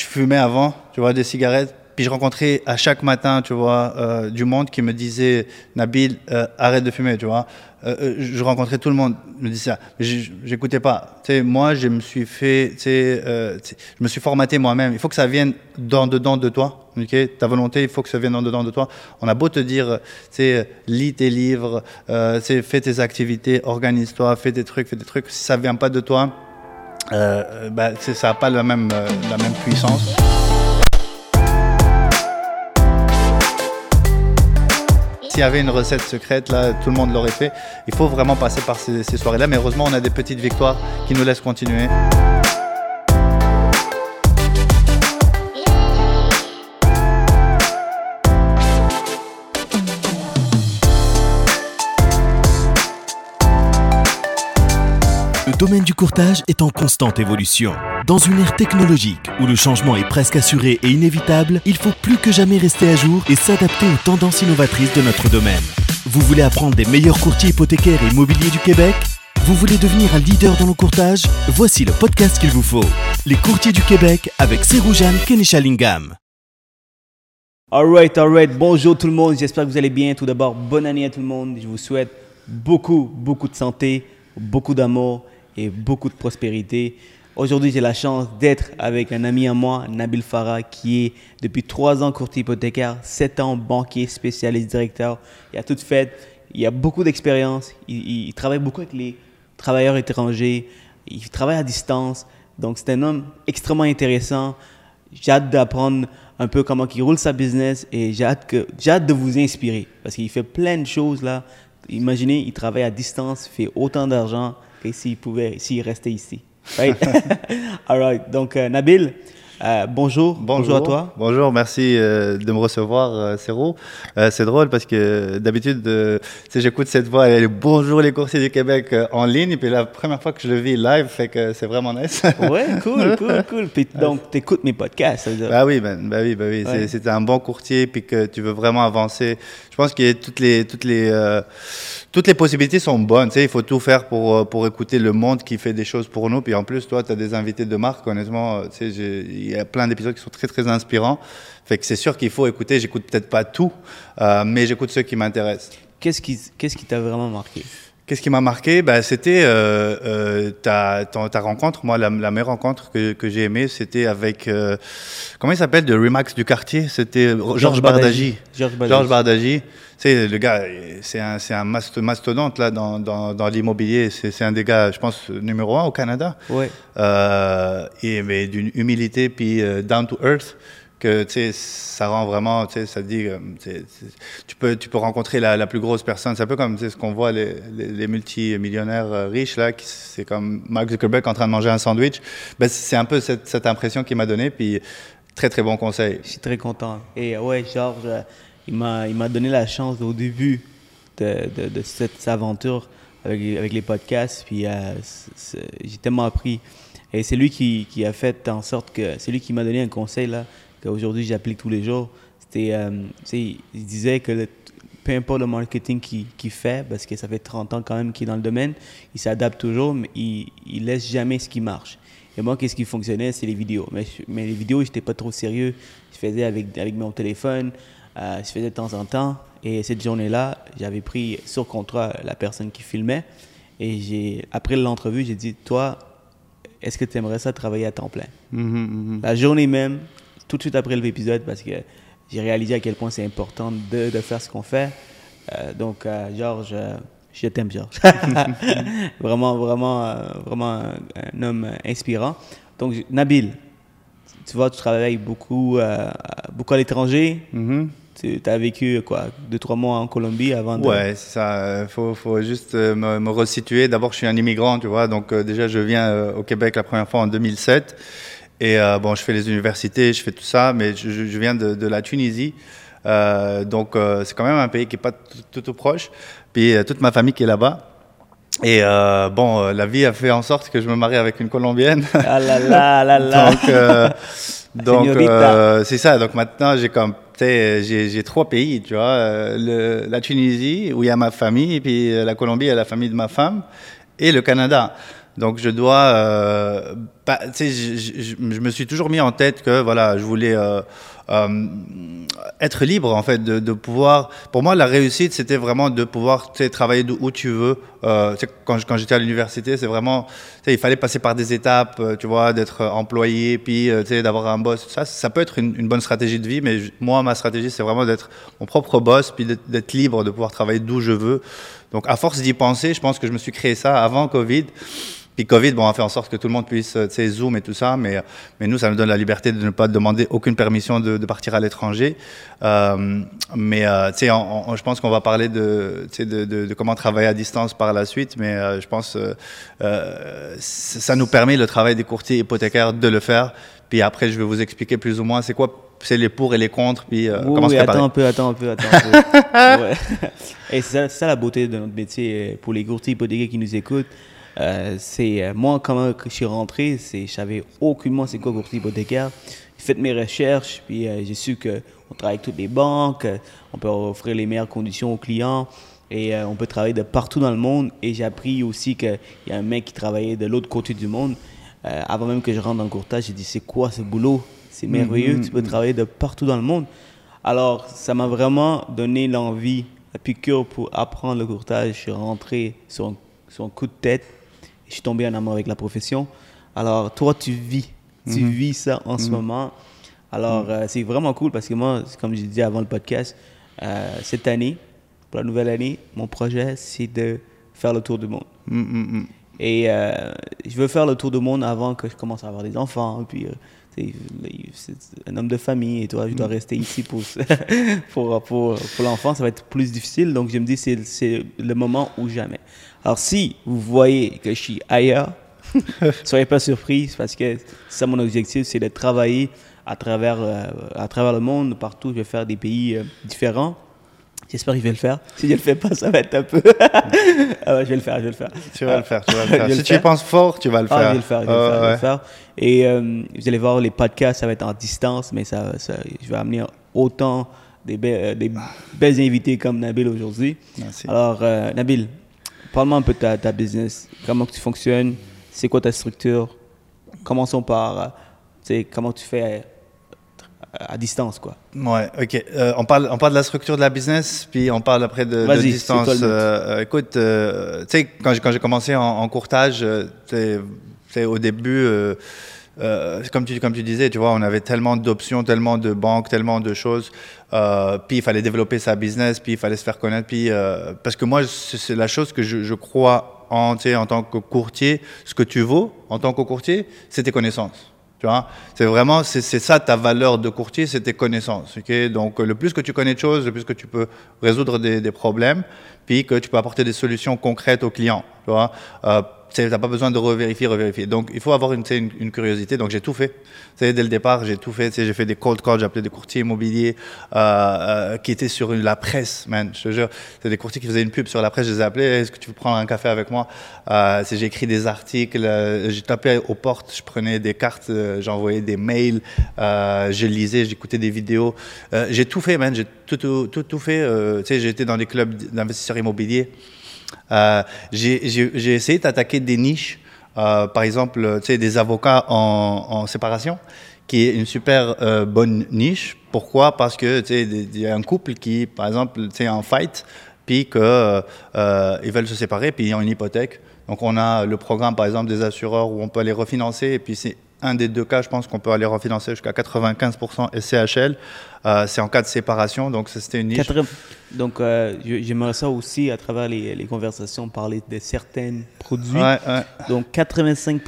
je fumais avant, tu vois, des cigarettes. Puis je rencontrais à chaque matin, tu vois, du monde qui me disait « Nabil, arrête de fumer », tu vois. Je rencontrais tout le monde, me disait ça. J'écoutais pas. Tu sais, moi, je me suis fait, je me suis formaté moi-même. Il faut que ça vienne dedans de toi. Okay, ta volonté, il faut que ça vienne dedans de toi. On a beau te dire, lis tes livres, fais tes activités, organise-toi, fais des trucs. Si ça vient pas de toi, ça n'a pas la même puissance. S'il y avait une recette secrète, là, tout le monde l'aurait fait. Il faut vraiment passer par ces soirées-là. Mais heureusement, on a des petites victoires qui nous laissent continuer. Le domaine du courtage est en constante évolution. Dans une ère technologique où le changement est presque assuré et inévitable, il faut plus que jamais rester à jour et s'adapter aux tendances innovatrices de notre domaine. Vous voulez apprendre des meilleurs courtiers hypothécaires et immobiliers du Québec ? Vous voulez devenir un leader dans le courtage ? Voici le podcast qu'il vous faut. Les courtiers du Québec avec Séroujane Kenishalingam. All right. Bonjour tout le monde. J'espère que vous allez bien. Tout d'abord, bonne année à tout le monde. Je vous souhaite beaucoup de santé, beaucoup d'amour et beaucoup de prospérité. Aujourd'hui, j'ai la chance d'être avec un ami à moi, Nabil Farah, qui est depuis 3 ans courtier hypothécaire, 7 ans banquier, spécialiste, directeur. Il a tout fait, il a beaucoup d'expérience, il travaille beaucoup avec les travailleurs étrangers, il travaille à distance. Donc, c'est un homme extrêmement intéressant. J'ai hâte d'apprendre un peu comment il roule sa business et j'ai hâte de vous inspirer parce qu'il fait plein de choses là. Imaginez, il travaille à distance, fait autant d'argent que s'il restait ici. Right? All right. Donc, Nabil, bonjour à toi. Bonjour, merci de me recevoir, Séro. C'est drôle parce que d'habitude, j'écoute cette voix, elle est « Bonjour les courtiers du Québec » en ligne, et puis la première fois que je le vis live, fait que c'est vraiment nice. Ouais, cool. Puis donc, t'écoutes mes podcasts. Ça veut dire. Bah oui. Ouais. C'est un bon courtier, puis que tu veux vraiment avancer. Je pense que toutes les possibilités sont bonnes. Tu sais, il faut tout faire pour écouter le monde qui fait des choses pour nous. Puis en plus, toi, tu as des invités de marque. Honnêtement, tu sais, il y a plein d'épisodes qui sont très, très inspirants. Fait que c'est sûr qu'il faut écouter. J'écoute peut-être pas tout, mais j'écoute ceux qui m'intéressent. Qu'est-ce qui t'a vraiment marqué? Qu'est-ce qui m'a marqué? C'était ta rencontre. Moi, la meilleure rencontre que j'ai aimée, c'était avec... comment il s'appelle? Le Remax du quartier. C'était Georges Bardagi. Georges Bardagi. C'est le gars, c'est un mastodonte là dans l'immobilier. C'est un des gars, je pense, numéro 1 au Canada. Ouais. Mais d'une humilité puis down to earth que tu sais, ça rend vraiment, tu sais, ça dit, tu peux rencontrer la plus grosse personne. C'est un peu comme ce qu'on voit les multimillionnaires riches là, c'est comme Mark Zuckerberg en train de manger un sandwich. C'est un peu cette impression qu'il m'a donnée. Puis très très bon conseil. Je suis très content. Et ouais, Georges. Il m'a donné la chance au début de cette aventure avec les podcasts, puis j'ai tellement appris. Et c'est lui qui a fait en sorte que... C'est lui qui m'a donné un conseil là, qu'aujourd'hui j'applique tous les jours. C'était, il disait que peu importe le marketing qu'il fait, parce que ça fait 30 ans quand même qu'il est dans le domaine, il s'adapte toujours, mais il laisse jamais ce qui marche. Et moi, qu'est-ce qui fonctionnait, c'est les vidéos. Mais les vidéos, je n'étais pas trop sérieux. Je faisais avec mon téléphone. Je faisais de temps en temps, et cette journée-là, j'avais pris sur contrat la personne qui filmait, et après l'entrevue, j'ai dit « Toi, est-ce que tu aimerais ça travailler à temps plein ?» Mm-hmm. La journée même, tout de suite après l'épisode, parce que j'ai réalisé à quel point c'est important de faire ce qu'on fait. Donc, Georges, je t'aime, Georges. Vraiment un homme inspirant. Donc, Nabil, tu vois, tu travailles beaucoup à l'étranger. Mm-hmm. Tu as vécu, quoi, 2-3 mois en Colombie avant de... Ouais, ça, faut juste me resituer. D'abord, je suis un immigrant, tu vois. Donc, déjà, je viens au Québec la première fois en 2007. Et je fais les universités, je fais tout ça. Mais je viens de la Tunisie. Donc, c'est quand même un pays qui n'est pas tout proche. Puis, toute ma famille qui est là-bas. Et la vie a fait en sorte que je me marie avec une Colombienne. Ah là là, là là. Donc, c'est ça. Donc maintenant, j'ai 3 pays, tu vois. La Tunisie, où il y a ma famille, et puis la Colombie, il y a la famille de ma femme, et le Canada. Donc je dois, je me suis toujours mis en tête que voilà, je voulais être libre en fait, de pouvoir. Pour moi, la réussite, c'était vraiment de pouvoir travailler où tu veux. Quand j'étais à l'université, c'est vraiment, il fallait passer par des étapes, tu vois, d'être employé, puis d'avoir un boss. Ça peut être une bonne stratégie de vie, mais moi, ma stratégie, c'est vraiment d'être mon propre boss, puis d'être libre, de pouvoir travailler d'où je veux. Donc, à force d'y penser, je pense que je me suis créé ça avant Covid. Puis Covid, bon, on a fait en sorte que tout le monde puisse, Zoom et tout ça, mais nous, ça nous donne la liberté de ne pas demander aucune permission de partir à l'étranger. Je pense qu'on va parler de comment travailler à distance par la suite, mais je pense ça nous permet, le travail des courtiers hypothécaires, de le faire. Puis après, je vais vous expliquer plus ou moins c'est quoi, c'est les pour et les contre, puis comment se préparer. Attends un peu. Ouais. Et c'est ça la beauté de notre métier pour les courtiers hypothécaires qui nous écoutent. Moi, quand je suis rentré, je savais aucunement c'est quoi courtier hypothécaire. J'ai fait mes recherches, puis j'ai su qu'on travaille avec toutes les banques, on peut offrir les meilleures conditions aux clients et on peut travailler de partout dans le monde. Et j'ai appris aussi qu'il y a un mec qui travaillait de l'autre côté du monde. Avant même que je rentre dans le courtage, j'ai dit c'est quoi ce boulot? C'est merveilleux, tu peux travailler de partout dans le monde. Alors, ça m'a vraiment donné l'envie, la piqûre pour apprendre le courtage. Je suis rentré sur un coup de tête. Je suis tombé en amour avec la profession. Alors, toi, tu vis ça en ce moment. Alors, c'est vraiment cool parce que moi, comme je disais avant le podcast, cette année, pour la nouvelle année, mon projet, c'est de faire le tour du monde. Et je veux faire le tour du monde avant que je commence à avoir des enfants. Puis, c'est un homme de famille et toi, je dois rester ici pour l'enfant. Ça va être plus difficile. Donc, je me dis, c'est le moment ou jamais. Alors, si vous voyez que je suis ailleurs, soyez pas surpris parce que ça, mon objectif, c'est de travailler à travers le monde, partout. Je vais faire des pays différents. J'espère qu'il va le faire. Si je ne le fais pas, ça va être un peu... Je vais le faire. Tu vas le faire. Si tu penses fort, tu vas le faire. Je vais le faire. Et vous allez voir, les podcasts, ça va être en distance, mais je vais amener autant des belles invités comme Nabil aujourd'hui. Merci. Alors, Nabil, parle-moi un peu de ta business. Comment tu fonctionnes? C'est quoi ta structure? Commençons par... Comment tu fais... à distance, quoi. Ouais, OK. On parle de la structure de la business, puis on parle après de distance. Écoute, tu sais, quand j'ai commencé en courtage, au début, comme tu disais, tu vois, on avait tellement d'options, tellement de banques, tellement de choses. Puis il fallait développer sa business, puis il fallait se faire connaître. Puis, parce que moi, c'est la chose que je crois en tant que courtier, ce que tu vaux en tant que courtier, c'est tes connaissances. Tu vois, c'est vraiment, c'est ça ta valeur de courtier, c'est tes connaissances. Okay? Donc, le plus que tu connais de choses, le plus que tu peux résoudre des problèmes, puis que tu peux apporter des solutions concrètes aux clients. Tu vois, tu n'as pas besoin de revérifier. Donc, il faut avoir une curiosité. Donc, j'ai tout fait. Dès le départ, j'ai tout fait. J'ai fait des cold calls, j'ai appelé des courtiers immobiliers qui étaient sur la presse, man. Je te jure, c'est des courtiers qui faisaient une pub sur la presse. Je les ai appelés. Est-ce que tu veux prendre un café avec moi? J'ai écrit des articles. J'ai tapé aux portes. Je prenais des cartes. J'envoyais des mails. Je lisais. J'écoutais des vidéos. J'ai tout fait, man. J'ai tout fait. J'étais dans des clubs d'investisseurs immobiliers. J'ai essayé d'attaquer des niches, par exemple, tu sais, des avocats en séparation, qui est une super bonne niche. Pourquoi? Parce que tu sais, il y a un couple qui, par exemple, tu sais, en fight, puis qu'ils veulent se séparer, puis ils ont une hypothèque. Donc on a le programme, par exemple, des assureurs où on peut aller refinancer, et puis c'est un des deux cas, je pense qu'on peut aller refinancer jusqu'à 95% SCHL. C'est en cas de séparation, donc c'était une niche. Donc, j'aimerais ça aussi, à travers les conversations, parler de certains produits. Ouais. Donc, 85%…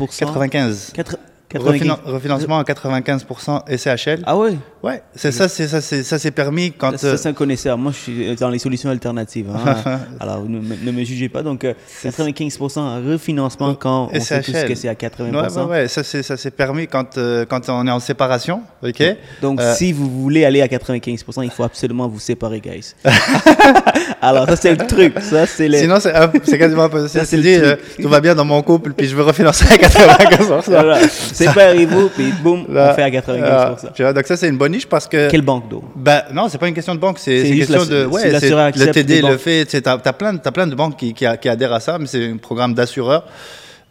95%. Refinancement à 95% SCHL. Ah oui? Oui, ça c'est permis quand… C'est un connaisseur. Moi, je suis dans les solutions alternatives. Hein. Alors, ne me jugez pas. Donc, 95% refinancement quand SCHL. On sait tout ce que c'est à 80%. Oui, ça c'est permis quand on est en séparation. OK. Donc, si vous voulez aller à 95%, il faut absolument vous séparer, guys. Alors, ça, c'est le truc. Ça, c'est le... Sinon, c'est quasiment impossible. Ça, c'est dit, tout va bien dans mon couple, puis je veux refinancer à 95%. Alors, séparez-vous, puis boum, on fait à 95%. Tu vois, donc ça, c'est une bonne niche parce que... Quelle banque, d'eau? Ben, non, c'est pas une question de banque, c'est une question de... Ouais, le TD le fait, tu as plein de banques qui adhèrent à ça, mais c'est un programme d'assureurs.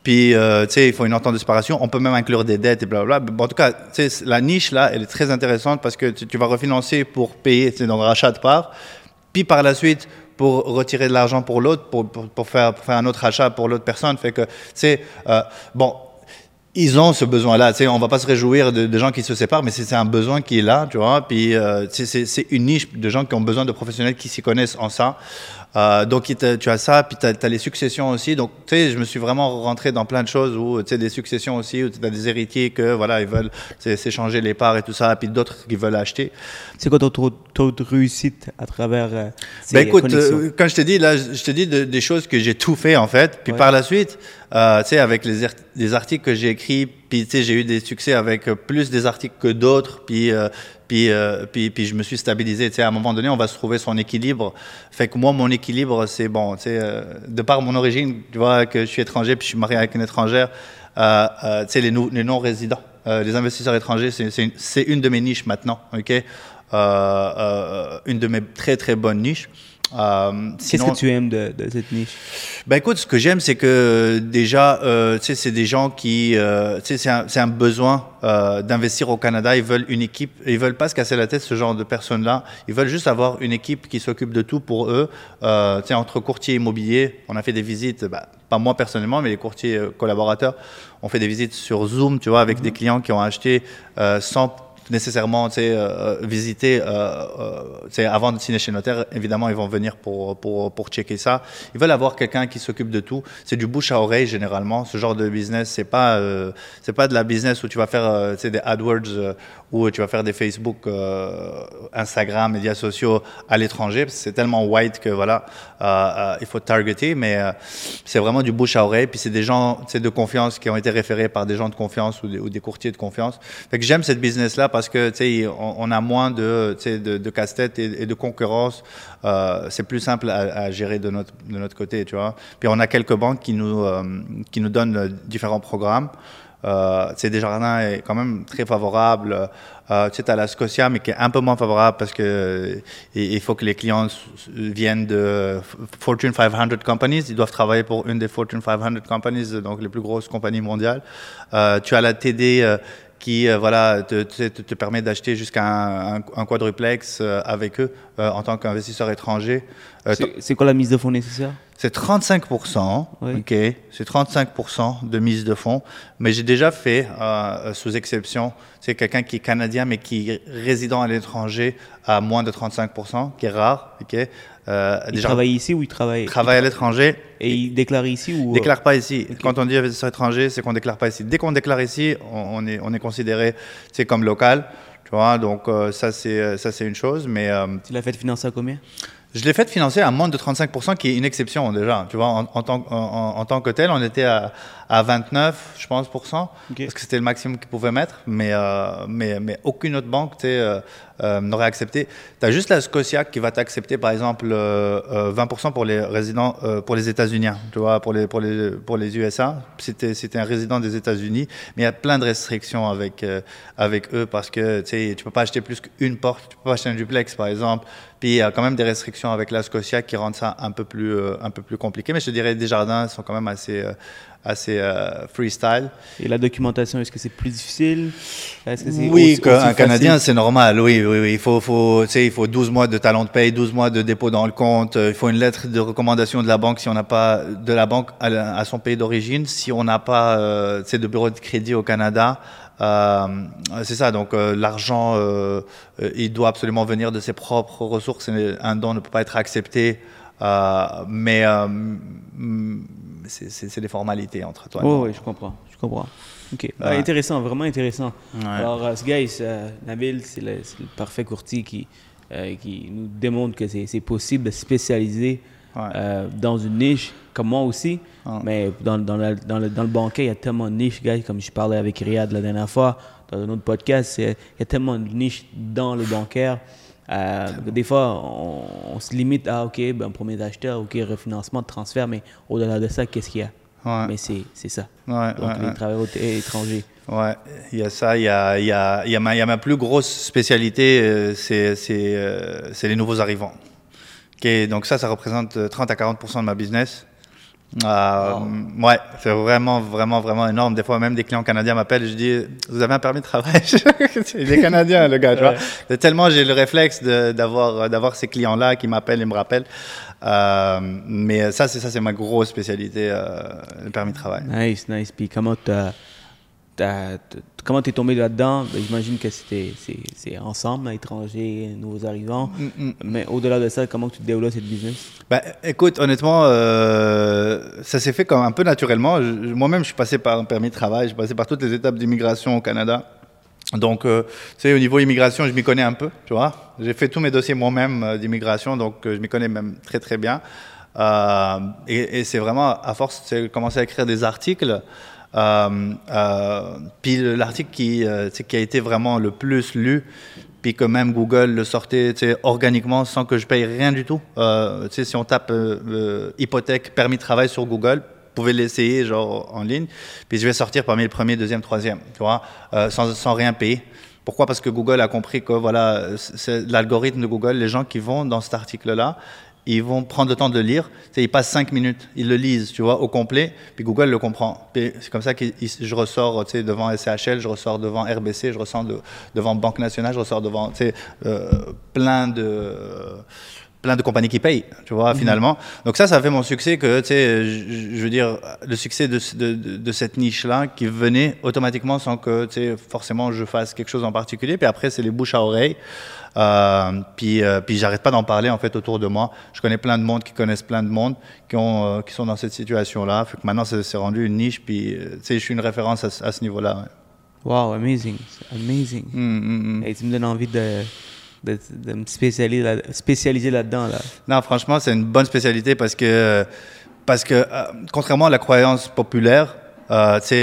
Puis, tu sais, il faut une entente de séparation. On peut même inclure des dettes et blablabla. Bon, en tout cas, tu sais, la niche, là, elle est très intéressante parce que tu vas refinancer pour payer, tu sais, dans le rachat de part. Puis, par la suite, pour retirer de l'argent pour l'autre, pour faire un autre achat pour l'autre personne. Fait que, tu sais, bon, ils ont ce besoin-là. Tu sais, on va pas se réjouir de gens qui se séparent, mais c'est un besoin qui est là, tu vois. Puis, c'est une niche de gens qui ont besoin de professionnels qui s'y connaissent en ça. Donc tu as ça, puis tu as les successions aussi. Donc tu sais, je me suis vraiment rentré dans plein de choses où tu sais, des successions aussi où tu as des héritiers que voilà, ils veulent s'échanger les parts et tout ça, puis d'autres qui veulent acheter. C'est quoi ton taux de réussite à travers ces écoute, quand je te dis là, je te dis des choses que j'ai tout fait en fait, puis ouais. Par la suite, tu sais, avec les articles que j'ai écrits, puis tu sais, j'ai eu des succès avec plus des articles que d'autres, puis je me suis stabilisé. Tu sais, à un moment donné, on va se trouver son équilibre. Fait que moi, mon équilibre, c'est bon. Tu sais, de par mon origine, tu vois, que je suis étranger, puis je suis marié avec une étrangère. Tu sais, les non-résidents, les investisseurs étrangers, c'est une de mes niches maintenant. Ok, une de mes très très bonnes niches. Qu'est-ce que tu aimes de cette niche? Ben écoute, ce que j'aime, c'est que déjà, tu sais, c'est des gens qui, tu sais, c'est un besoin d'investir au Canada. Ils veulent une équipe, ils veulent pas se casser la tête, ce genre de personnes-là. Ils veulent juste avoir une équipe qui s'occupe de tout pour eux. Tu sais, entre courtiers immobiliers, on a fait des visites, pas moi personnellement, mais les courtiers collaborateurs, on fait des visites sur Zoom, tu vois, avec des clients qui ont acheté sans nécessairement, tu sais, visiter, tu sais, avant de signer chez notaire. Évidemment, ils vont venir pour checker ça. Ils veulent avoir quelqu'un qui s'occupe de tout. C'est du bouche à oreille généralement. Ce genre de business, c'est pas de la business où tu vas faire, tu sais, des AdWords où tu vas faire des Facebook, Instagram, médias sociaux à l'étranger. Parce que c'est tellement wide que voilà, il faut targeter. Mais c'est vraiment du bouche à oreille. Puis c'est des gens, tu sais, de confiance qui ont été référés par des gens de confiance ou des courtiers de confiance. Fait que j'aime cette business là. Parce que tu sais, on a moins de casse-tête et de concurrence. C'est plus simple à gérer de notre côté, tu vois. Puis on a quelques banques qui nous donnent différents programmes. Tu sais, Desjardins est quand même très favorable. Tu sais, tu as la Scotia, mais qui est un peu moins favorable parce que il faut que les clients viennent de Fortune 500 companies. Ils doivent travailler pour une des Fortune 500 companies, donc les plus grosses compagnies mondiales. Tu as la TD qui voilà, te permet d'acheter jusqu'à un quadruplex avec eux en tant qu'investisseur étranger. C'est quoi la mise de fonds nécessaire? C'est 35%, oui. OK, c'est 35% de mise de fonds, mais j'ai déjà fait, sous exception, c'est quelqu'un qui est canadien mais qui est résident à l'étranger à moins de 35%, qui est rare, OK. Il travaille ici ou il travaille? Travaille à l'étranger. Et il déclare ici ou? Déclare pas ici. Okay. Quand on dit investisseur étranger, c'est qu'on déclare pas ici. Dès qu'on déclare ici, on est considéré, c'est comme local, tu vois, donc ça c'est une chose, mais... Tu l'as fait financer à combien? Je l'ai fait financer à moins de 35%, qui est une exception déjà. Tu vois, en tant que tel, on était à 29, je pense, %, okay, parce que c'était le maximum qu'ils pouvaient mettre. Mais aucune autre banque n'aurait accepté. Tu as juste la Scotia qui va t'accepter, par exemple, 20% pour les résidents, pour les États-Uniens, tu vois, pour les USA. C'était un résident des États-Unis, mais il y a plein de restrictions avec eux parce que tu sais, tu peux pas acheter plus qu'une porte, tu peux pas acheter un duplex, par exemple. Puis il y a quand même des restrictions avec la Scotia qui rendent ça un peu plus compliqué. Mais je te dirais, Desjardins sont quand même assez freestyle. Et la documentation, est-ce que c'est plus difficile? Est-ce que c'est oui, qu'un Canadien, c'est normal. Oui. Il faut 12 mois de talon de paye, 12 mois de dépôt dans le compte. Il faut une lettre de recommandation de la banque si on n'a pas de la banque à son pays d'origine. Si on n'a pas de bureau de crédit au Canada, c'est ça. Donc l'argent, il doit absolument venir de ses propres ressources. Un don ne peut pas être accepté. C'est des formalités entre toi. Oh, oui, je comprends. Ok, ouais. Intéressant, vraiment intéressant. Ouais. Alors, ce gars, Nabil, c'est le parfait courtier qui nous démontre que c'est possible de spécialiser, ouais, dans une niche, comme moi aussi. Ouais. Mais dans le banquet, il y a tellement de niches, gars. Comme je parlais avec Riyad la dernière fois dans un autre podcast, il y a tellement de niches dans le bancaire. Des fois, on se limite à OK, ben premier acheteur, OK, refinancement, transfert, mais au-delà de ça, qu'est-ce qu'il y a? Ouais. Mais c'est ça. Ouais, donc, les travailleurs étrangers. Ouais, il y a ça. Il y a ma plus grosse spécialité, c'est les nouveaux arrivants. Okay, donc ça représente 30 à 40% de ma business. Wow. Ouais, c'est vraiment énorme. Des fois, même des clients canadiens m'appellent et je dis « Vous avez un permis de travail ?» Il est canadien, le gars, tu vois. Ouais. Tellement j'ai le réflexe d'avoir ces clients-là qui m'appellent et me rappellent. Mais ça, c'est ma grosse spécialité, le permis de travail. Nice. Puis comment t'es tombé là-dedans? Ben, j'imagine que c'est ensemble, étrangers, nouveaux arrivants. Mm-mm. Mais au-delà de ça, comment tu développes cette business? Ben, écoute, honnêtement, ça s'est fait comme un peu naturellement. Moi-même, je suis passé par un permis de travail, je suis passé par toutes les étapes d'immigration au Canada. Donc, tu sais, au niveau immigration, je m'y connais un peu, tu vois. J'ai fait tous mes dossiers moi-même d'immigration, donc je m'y connais même très, très bien. Et c'est vraiment, à force, tu sais, commencer à écrire des articles. Puis l'article qui a été vraiment le plus lu, puis que même Google le sortait organiquement sans que je paye rien du tout. Si on tape hypothèque, permis de travail sur Google, vous pouvez l'essayer genre en ligne, puis je vais sortir parmi le premier, deuxième, troisième, tu vois, sans rien payer. Pourquoi? Parce que Google a compris que voilà, c'est l'algorithme de Google, les gens qui vont dans cet article-là, ils vont prendre le temps de le lire. Ils passent 5 minutes, ils le lisent, tu vois, au complet, puis Google le comprend. Puis c'est comme ça que je ressors devant SCHL, je ressors devant RBC, je ressors devant Banque Nationale, je ressors devant plein de compagnies qui payent, tu vois, finalement. Donc ça a fait mon succès que, tu sais, je veux dire, le succès de cette niche-là qui venait automatiquement sans que, tu sais, forcément je fasse quelque chose en particulier. Puis après, c'est les bouches à oreille. Puis j'arrête pas d'en parler, en fait, autour de moi. Je connais plein de monde qui connaissent plein de monde qui sont dans cette situation-là. Fait que maintenant, c'est rendu une niche. Puis, tu sais, je suis une référence à ce niveau-là. Ouais. Wow, amazing. Et tu me donnes envie de me spécialiser là-dedans. Là. Non, franchement, c'est une bonne spécialité parce que contrairement à la croyance populaire, puis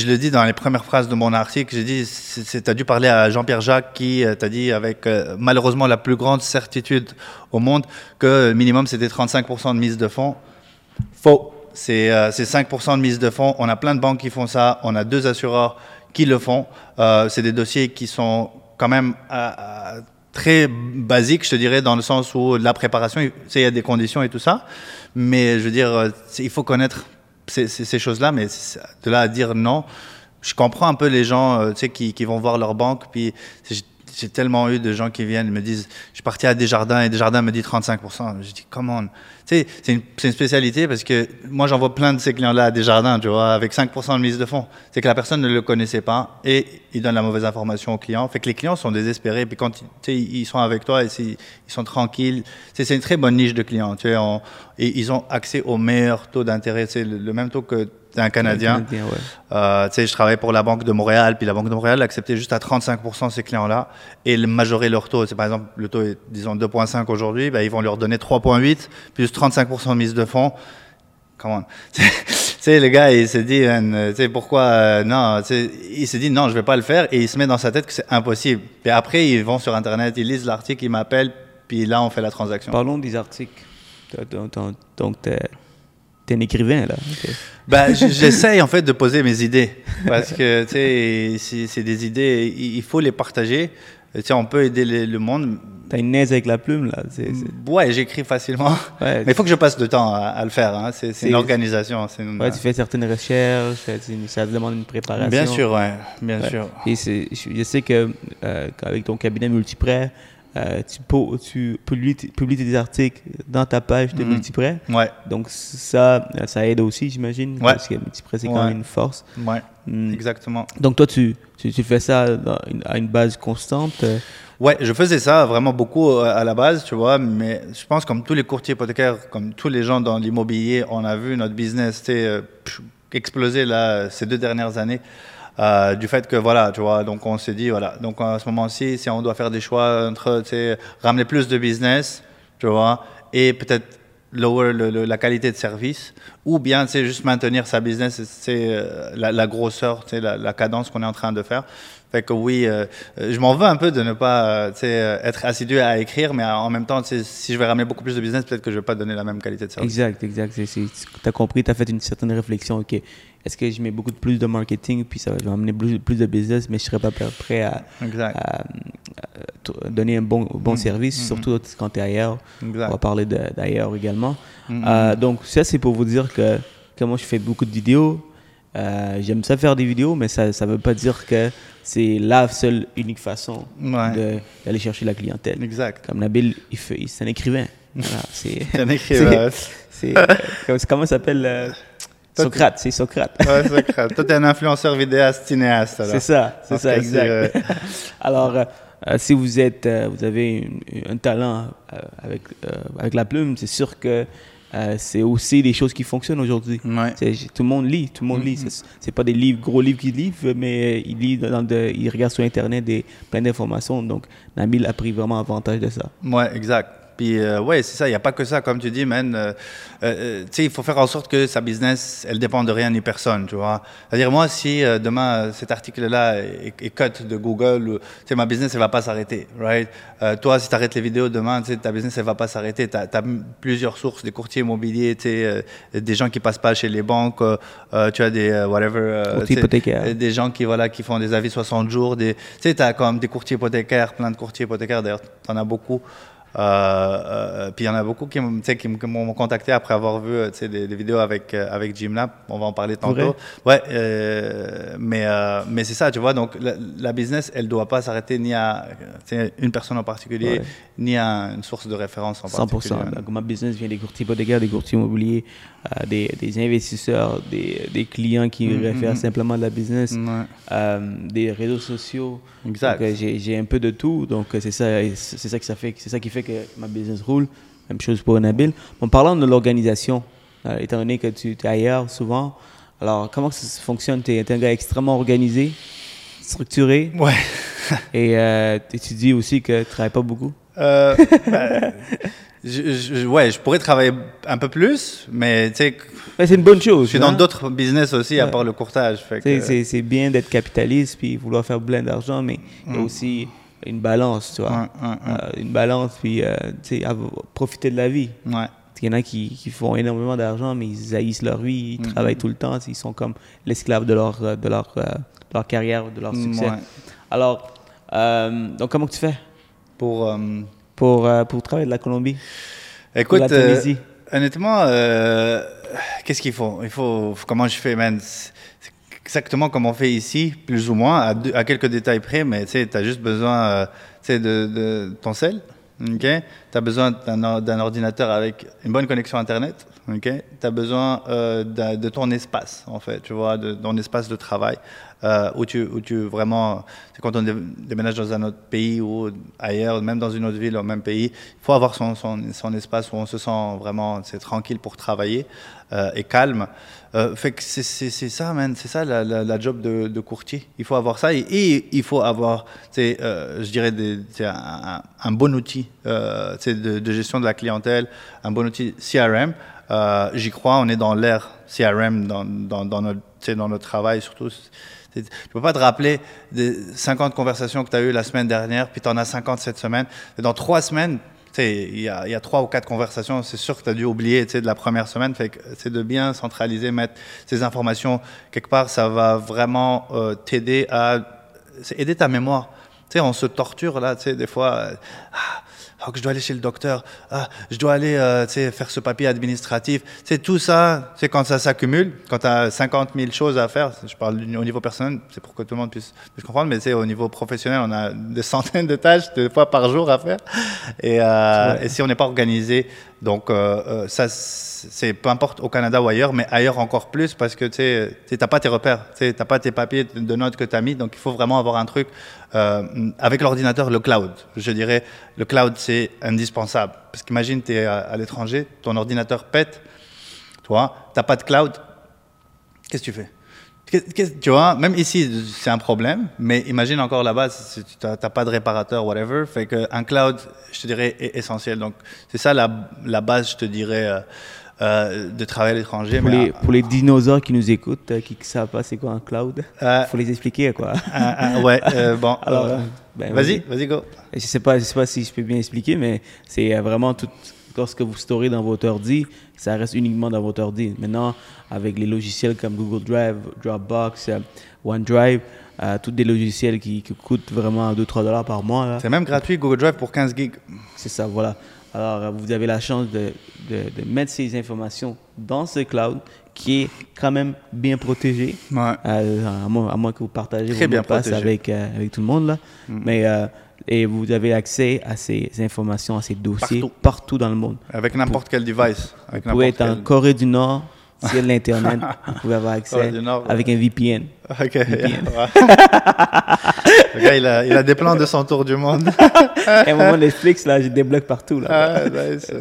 je le dis dans les premières phrases de mon article, j'ai dit, t'as dû parler à Jean-Pierre Jacques qui t'a dit avec malheureusement la plus grande certitude au monde que minimum c'était 35% de mise de fonds. Faux. C'est 5% de mise de fonds. On a plein de banques qui font ça. On a 2 assureurs qui le font. C'est des dossiers qui sont quand même très basique, je te dirais, dans le sens où de la préparation, il y a des conditions et tout ça, mais je veux dire, il faut connaître ces choses-là, mais de là à dire non, je comprends un peu les gens qui vont voir leur banque, puis j'ai tellement eu de gens qui viennent et me disent, je suis parti à Desjardins et Desjardins me dit 35%. Je dis, come on. C'est une spécialité parce que moi, j'en vois plein de ces clients-là à Desjardins, tu vois, avec 5% de mise de fonds. C'est que la personne ne le connaissait pas et il donne la mauvaise information aux clients. Fait que les clients sont désespérés. Puis quand ils sont avec toi, et ils sont tranquilles. C'est une très bonne niche de clients. Tu sais, et ils ont accès au meilleur taux d'intérêt. C'est le même taux que un Canadien. Ouais. Je travaillais pour la Banque de Montréal, puis la Banque de Montréal acceptait juste à 35% ces clients-là et majorait leur taux. Par exemple, le taux est, disons, 2,5 aujourd'hui, ben, ils vont leur donner 3,8, plus 35% de mise de fonds. Comment? Le gars, il s'est dit, pourquoi non? Il s'est dit, non, je ne vais pas le faire et il se met dans sa tête que c'est impossible. Puis après, ils vont sur Internet, ils lisent l'article, ils m'appellent, puis là, on fait la transaction. Parlons des articles. Donc, t'es un écrivain, là. Okay. Ben, j'essaye, en fait, de poser mes idées. Parce que, tu sais, c'est des idées, il faut les partager. Tu sais, on peut aider le monde. T'as une aise avec la plume, là. Ouais, j'écris facilement. Ouais, mais il faut que je passe de temps à le faire. Hein. C'est une organisation. Tu fais certaines recherches, ça te demande une préparation. Bien sûr, ouais. Bien sûr. Et je sais que, avec ton cabinet Multiprêt, tu publies des articles dans ta page de Multiprêt. Ouais. Donc, ça aide aussi, j'imagine, parce que Multiprêt, c'est quand même une force. Oui, exactement. Donc, toi, tu fais ça à une base constante. Oui, je faisais ça vraiment beaucoup à la base, tu vois, mais je pense comme tous les courtiers hypothécaires, comme tous les gens dans l'immobilier, on a vu notre business exploser là, ces 2 dernières années. Du fait que voilà, tu vois, donc on s'est dit voilà, donc à ce moment-ci, si on doit faire des choix entre, tu sais, ramener plus de business, tu vois, et peut-être lower la qualité de service, ou bien, tu sais, juste maintenir sa business, c'est la grosseur, tu sais, la cadence qu'on est en train de faire. Fait que oui, je m'en veux un peu de ne pas, tu sais, être assidu à écrire, mais en même temps, tu sais, si je vais ramener beaucoup plus de business, peut-être que je vais pas donner la même qualité de service. Exact. T'as compris, t'as fait une certaine réflexion. Ok, est-ce que je mets beaucoup plus de marketing, puis ça va m'amener plus de business, mais je serais pas prêt à donner un bon service, surtout quand tu es ailleurs. Exact. On va parler d'ailleurs également. Donc, ça, c'est pour vous dire que moi, je fais beaucoup de vidéos. J'aime ça faire des vidéos, mais ça ne veut pas dire que c'est la seule unique façon d'aller chercher la clientèle. Exact. Comme Nabil, c'est un écrivain. Voilà, c'est un écrivain. Comment ça s'appelle Socrate, c'est Socrate. Oui, Socrate. Toi, tu es un influenceur vidéaste, cinéaste. Alors. C'est ça, exact. Alors, si vous avez un talent avec la plume, c'est sûr que c'est aussi des choses qui fonctionnent aujourd'hui. Ouais. Tout le monde lit. C'est pas des livres, gros livres qu'ils lisent, mais ils lisent, ils regardent sur Internet plein d'informations. Donc, Nabil a pris vraiment avantage de ça. Oui, exact. Puis, ouais, c'est ça, il n'y a pas que ça, comme tu dis, man. Tu sais, il faut faire en sorte que sa business, elle ne dépend de rien ni personne, tu vois. C'est-à-dire, moi, si demain, cet article-là est cut de Google, tu sais, ma business, elle ne va pas s'arrêter, right? Toi, si tu arrêtes les vidéos demain, tu sais, ta business, elle ne va pas s'arrêter. Tu as plusieurs sources, des courtiers immobiliers, tu sais, des gens qui ne passent pas chez les banques, tu as des whatever. Hypothécaires. Des gens qui font des avis 60 jours. Tu sais, tu as comme des courtiers hypothécaires, plein de courtiers hypothécaires, d'ailleurs, tu en as beaucoup. Puis il y en a beaucoup qui m'ont contacté après avoir vu des vidéos avec Jim-Nab, on va en parler tantôt. Ouais, mais c'est ça, tu vois, donc la business, elle ne doit pas s'arrêter ni à une personne en particulier, ni à une source de référence en particulier. 100%. Donc, ma business vient des courtiers hypothécaires, des courtiers immobiliers, des investisseurs, des clients qui réfèrent simplement de la business, des réseaux sociaux. Exact. Donc, j'ai un peu de tout, donc c'est ça qui fait que ma business roule. Même chose pour Nabil. En parlant de l'organisation, étant donné que tu es ailleurs souvent, alors comment ça fonctionne? Tu es un gars extrêmement organisé, structuré. Ouais. Et tu dis aussi que tu ne travailles pas beaucoup. Ben, je pourrais travailler un peu plus, mais tu sais. C'est une bonne chose. Je suis dans d'autres business aussi, à part le courtage. Fait que... c'est bien d'être capitaliste puis vouloir faire plein d'argent, mais il y a aussi. Une balance, tu vois. Une balance, puis tu sais, profiter de la vie. Ouais. Il y en a qui font énormément d'argent, mais ils haïssent leur vie, ils travaillent tout le temps, ils sont comme l'esclave de leur carrière, de leur succès. Ouais. Alors, donc comment tu fais pour travailler de la Colombie? Écoute, de la Tunisie? Honnêtement, qu'est-ce qu'il faut? Comment je fais, man? C'est exactement comme on fait ici, plus ou moins, à quelques détails près, mais tu sais, tu as juste besoin de ton cell, ok? Tu as besoin d'un ordinateur avec une bonne connexion Internet, ok? Tu as besoin de ton espace, en fait, tu vois, de ton espace de travail, où tu vraiment, c'est quand on déménage dans un autre pays ou ailleurs, même dans une autre ville, au même pays, il faut avoir son espace où on se sent vraiment tranquille pour travailler et calme. Fait que c'est ça, man, c'est ça la job de courtier. Il faut avoir ça et il faut avoir, je dirais, un bon outil de gestion de la clientèle, un bon outil CRM. J'y crois, on est dans l'ère CRM dans notre travail surtout. Tu ne peux pas te rappeler des 50 conversations que tu as eues la semaine dernière, puis tu en as 50 cette semaine. Et dans 3 semaines, il y a 3 ou 4 conversations, c'est sûr que tu as dû oublier de la première semaine. Fait que c'est de bien centraliser, mettre ces informations quelque part, ça va vraiment t'aider aider ta mémoire. Tu sais, on se torture là, tu sais, des fois, je dois aller chez le docteur, je dois aller faire ce papier administratif. C'est tout ça, c'est quand ça s'accumule, quand tu as 50 000 choses à faire, je parle au niveau personnel, c'est pour que tout le monde puisse comprendre, mais au niveau professionnel, on a des centaines de tâches, des fois par jour à faire. Et si on n'est pas organisé, donc ça, c'est peu importe au Canada ou ailleurs, mais ailleurs encore plus parce que tu n'as pas tes repères, tu n'as pas tes papiers de notes que tu as mis, donc il faut vraiment avoir un truc. Avec l'ordinateur, le cloud, je dirais, le cloud, c'est indispensable. Parce qu'imagine, tu es à l'étranger, ton ordinateur pète, toi, tu n'as pas de cloud, qu'est-ce que tu fais? Tu vois, même ici, c'est un problème, mais imagine encore là-bas, tu n'as pas de réparateur, whatever, fait qu'un cloud, je te dirais, est essentiel. Donc, c'est ça la base, je te dirais, de travail à l'étranger. Pour les dinosaures qui nous écoutent, qui ne savent pas c'est quoi un cloud, il faut les expliquer quoi. Bon. Alors, vas-y, go. Je sais pas si je peux bien expliquer, mais c'est vraiment tout ce que vous storez dans votre ordi, ça reste uniquement dans votre ordi. Maintenant, avec les logiciels comme Google Drive, Dropbox, OneDrive, tous des logiciels qui coûtent vraiment 2-3 $3 par mois. Là. C'est même gratuit, Google Drive pour 15 gigs. C'est ça, voilà. Alors, vous avez la chance de mettre ces informations dans ce cloud qui est quand même bien protégé, ouais. À moins que vous partagez vos mots de passe avec tout le monde. Là. Mm-hmm. Mais vous avez accès à ces informations, à ces dossiers partout dans le monde. Avec n'importe quel device. Vous pouvez être en Corée du Nord, sur l'Internet, vous pouvez avoir accès avec un VPN. OK. VPN. Le gars, il a des plans de son tour du monde. À un moment, Netflix, là, j'ai des blocs partout. Là. Ah, nice.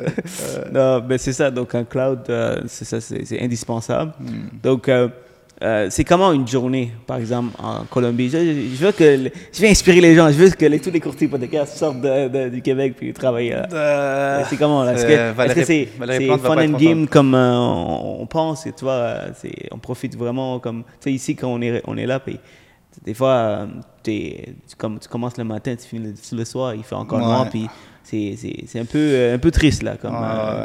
Non, mais c'est ça. Donc, un cloud, c'est indispensable. Mm. Donc, c'est comment une journée, par exemple, en Colombie? Je veux inspirer les gens. Je veux que tous les courtiers podcasts sortent du Québec puis travaillent. C'est comment là? Est-ce que c'est fun and game comme on pense? Et tu vois, on profite vraiment comme tu sais ici quand on est là. Puis des fois, tu commences le matin, tu finis le soir, il fait encore noir puis. C'est un peu triste, là,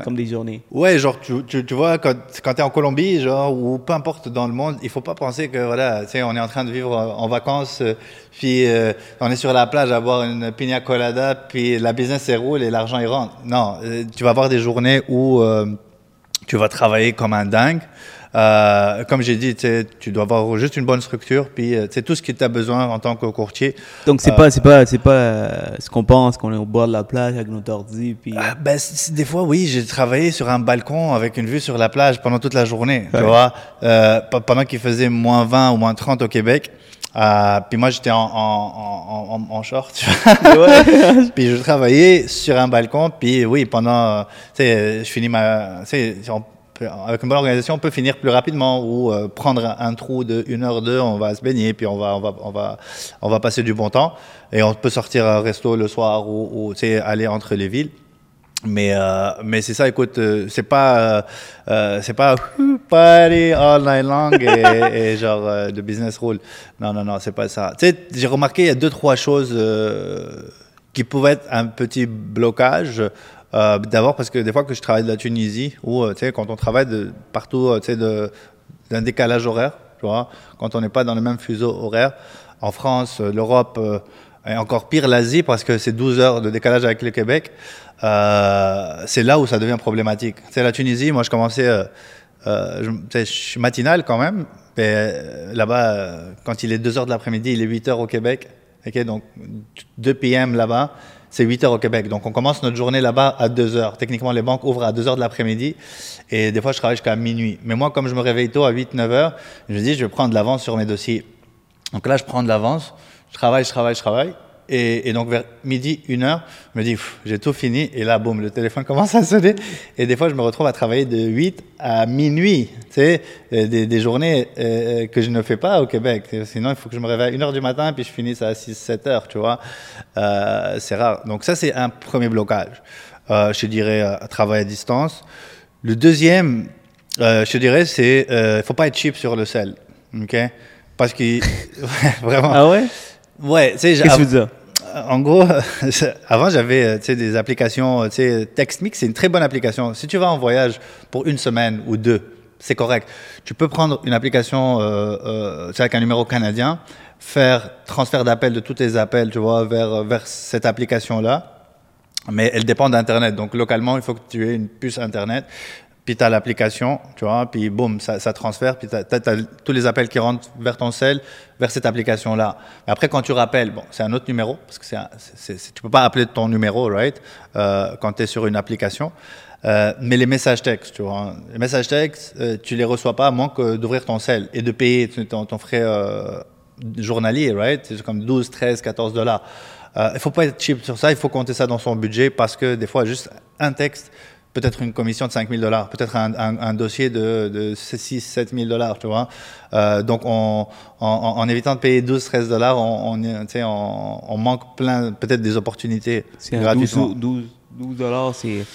comme des journées. Ouais, genre, tu vois, quand tu es en Colombie, genre, ou peu importe dans le monde, il faut pas penser que, voilà, tu sais, on est en train de vivre en vacances, puis on est sur la plage à boire une piña colada, puis la business, elle roule et l'argent, il rentre. Non, tu vas avoir des journées où tu vas travailler comme un dingue. Comme j'ai dit, tu dois avoir juste une bonne structure, puis c'est tout ce que tu as besoin en tant que courtier. Donc c'est pas ce qu'on pense, qu'on est au bord de la plage avec notre ordi. Puis des fois oui, j'ai travaillé sur un balcon avec une vue sur la plage pendant toute la journée, ouais. Tu vois, pendant qu'il faisait moins 20 ou moins 30 au Québec. Puis moi j'étais en short, puis je travaillais sur un balcon, puis oui pendant, tu sais, je finis ma, tu sais, avec une bonne organisation, on peut finir plus rapidement ou prendre un trou de 1 heure, 2, on va se baigner, puis on va passer du bon temps et on peut sortir à un resto le soir ou tu sais aller entre les villes. Mais c'est ça, écoute, c'est pas party all night long et genre de business rule. Non, c'est pas ça. Tu sais, j'ai remarqué il y a 2-3 choses qui pouvaient être un petit blocage. D'abord parce que des fois que je travaille de la Tunisie ou tu sais quand on travaille de partout, tu sais d'un décalage horaire, tu vois, quand on n'est pas dans le même fuseau horaire en France, l'Europe et encore pire l'Asie parce que c'est 12 heures de décalage avec le Québec, c'est là où ça devient problématique. Tu sais la Tunisie, moi je commençais je suis matinal quand même, mais là-bas quand il est 2 heures de l'après-midi, il est 8 heures au Québec. OK, donc 2 p.m. là-bas, c'est 8 heures au Québec. Donc, on commence notre journée là-bas à 2 heures. Techniquement, les banques ouvrent à 2 heures de l'après-midi et des fois, je travaille jusqu'à minuit. Mais moi, comme je me réveille tôt à 8, 9 heures, je me dis, je vais prendre de l'avance sur mes dossiers. Donc là, je prends de l'avance, je travaille. Et donc, vers midi, 1 heure, je me dis, j'ai tout fini. Et là, boum, le téléphone commence à sonner. Et des fois, je me retrouve à travailler de 8 à minuit. Tu sais, des journées que je ne fais pas au Québec. Sinon, il faut que je me réveille à 1 heure du matin, puis je finisse à 6, 7 heures, tu vois. C'est rare. Donc, ça, c'est un premier blocage. Je dirais, travail à distance. Le deuxième, je dirais, c'est, faut pas être cheap sur le sel. OK? Parce que, vraiment. Ah ouais? Ouais, tu sais, qu'est-ce que tu veux dire? En gros, avant, j'avais des applications, TextMe, c'est une très bonne application. Si tu vas en voyage pour 1 semaine ou 2, c'est correct. Tu peux prendre une application avec un numéro canadien, faire transfert d'appel de tous tes appels, tu vois, vers cette application-là. Mais elle dépend d'Internet. Donc, localement, il faut que tu aies une puce Internet. Puis tu as l'application, tu vois, puis boum, ça transfère, puis tu as tous les appels qui rentrent vers ton cell, vers cette application-là. Après, quand tu rappelles, bon, c'est un autre numéro, parce que tu ne peux pas appeler ton numéro, right, quand tu es sur une application. Mais les messages textes, tu vois, les messages textes, tu ne les reçois pas à moins que d'ouvrir ton cell et de payer ton frais journalier, right, c'est comme 12, 13, 14 $. Il ne faut pas être cheap sur ça, il faut compter ça dans son budget, parce que des fois, juste un texte, peut-être une commission de 5 000 $, peut-être un dossier de 6 7 000 $, tu vois. Donc, en évitant de payer 12, 13 $, on manque plein, peut-être des opportunités. C'est gratuitement. 12 $, c'est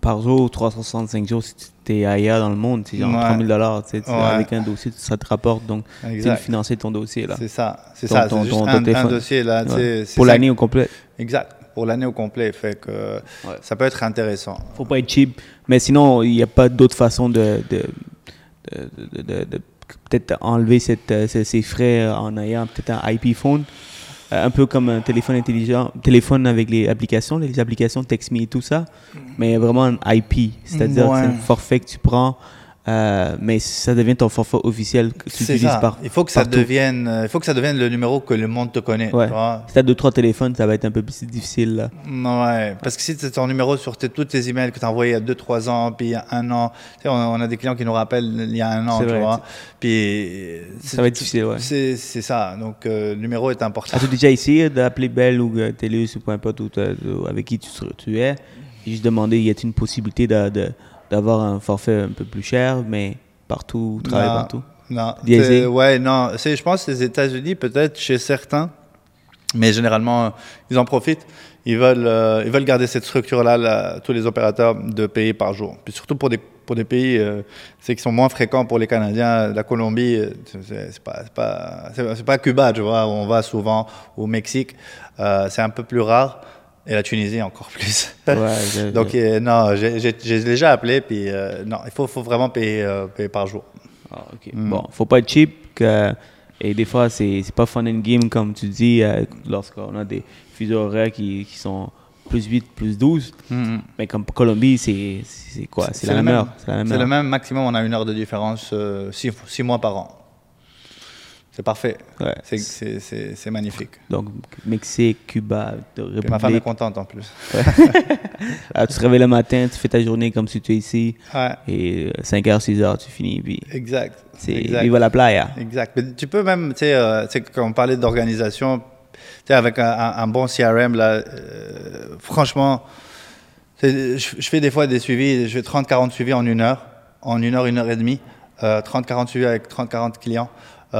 par jour, 365 jours, si tu es ailleurs dans le monde, c'est genre 3 000 $, tu sais, ouais. Avec un dossier, ça te rapporte, donc c'est financer ton dossier, là. C'est ça, c'est juste un dossier, là, ouais. C'est pour l'année au complet. Exact. Pour l'année au complet, fait que ouais. Ça peut être intéressant. Faut pas être cheap, mais sinon il n'y a pas d'autre façon de peut-être enlever ces frais en ayant peut-être un IP phone, un peu comme un téléphone intelligent, téléphone avec les applications TextMe et tout ça, mais vraiment un IP, c'est-à-dire que c'est un forfait que tu prends, mais ça devient ton forfait officiel que tu utilises partout. Il faut que ça devienne le numéro que le monde te connaît. Ouais. Tu vois? Si tu as 2-3 téléphones, ça va être un peu plus difficile. Là. Ouais, parce que si tu as ton numéro sur tous tes emails que tu as envoyés il y a 2-3 ans, puis il y a un an, tu sais, on a des clients qui nous rappellent il y a un an, tu vois. Puis ça va être difficile, ouais. C'est ça, donc le numéro est important. As-tu déjà essayé d'appeler Bell ou TELUS ou peu importe avec qui tu es, et juste demander, y a-t-il une possibilité d'avoir un forfait un peu plus cher, mais partout, travailler partout? Non. Ouais, non. Je pense que les États-Unis, peut-être chez certains, mais généralement, ils en profitent. Ils veulent garder cette structure-là, tous les opérateurs, de payer par jour. Puis surtout pour des pays qui sont moins fréquents pour les Canadiens. La Colombie, c'est pas Cuba, tu vois, où on va souvent, au Mexique. C'est un peu plus rare. Et la Tunisie encore plus. Ouais, donc non, j'ai déjà appelé, puis non, il faut vraiment payer par jour. Ah, ok. Bon, faut pas être cheap, et des fois c'est pas fun and game comme tu dis, lorsqu'on a des fuseaux horaires qui sont plus 8, plus 12, mais comme Colombie, c'est quoi? C'est la même heure. C'est le même maximum, on a une heure de différence, 6 mois par an. C'est parfait. Ouais. C'est magnifique. Donc, Mexique, Cuba, République. Ma femme est contente en plus. Ouais. Tu te réveilles le matin, tu fais ta journée comme si tu es ici. Ouais. Et 5h, 6h, tu finis. Puis exact. Viva la playa. Exact. Mais tu peux même, quand on parlait d'organisation, avec un bon CRM, là, franchement, je fais des fois des suivis, je fais 30-40 suivis en une heure, 1h30, 30-40 suivis avec 30-40 clients. En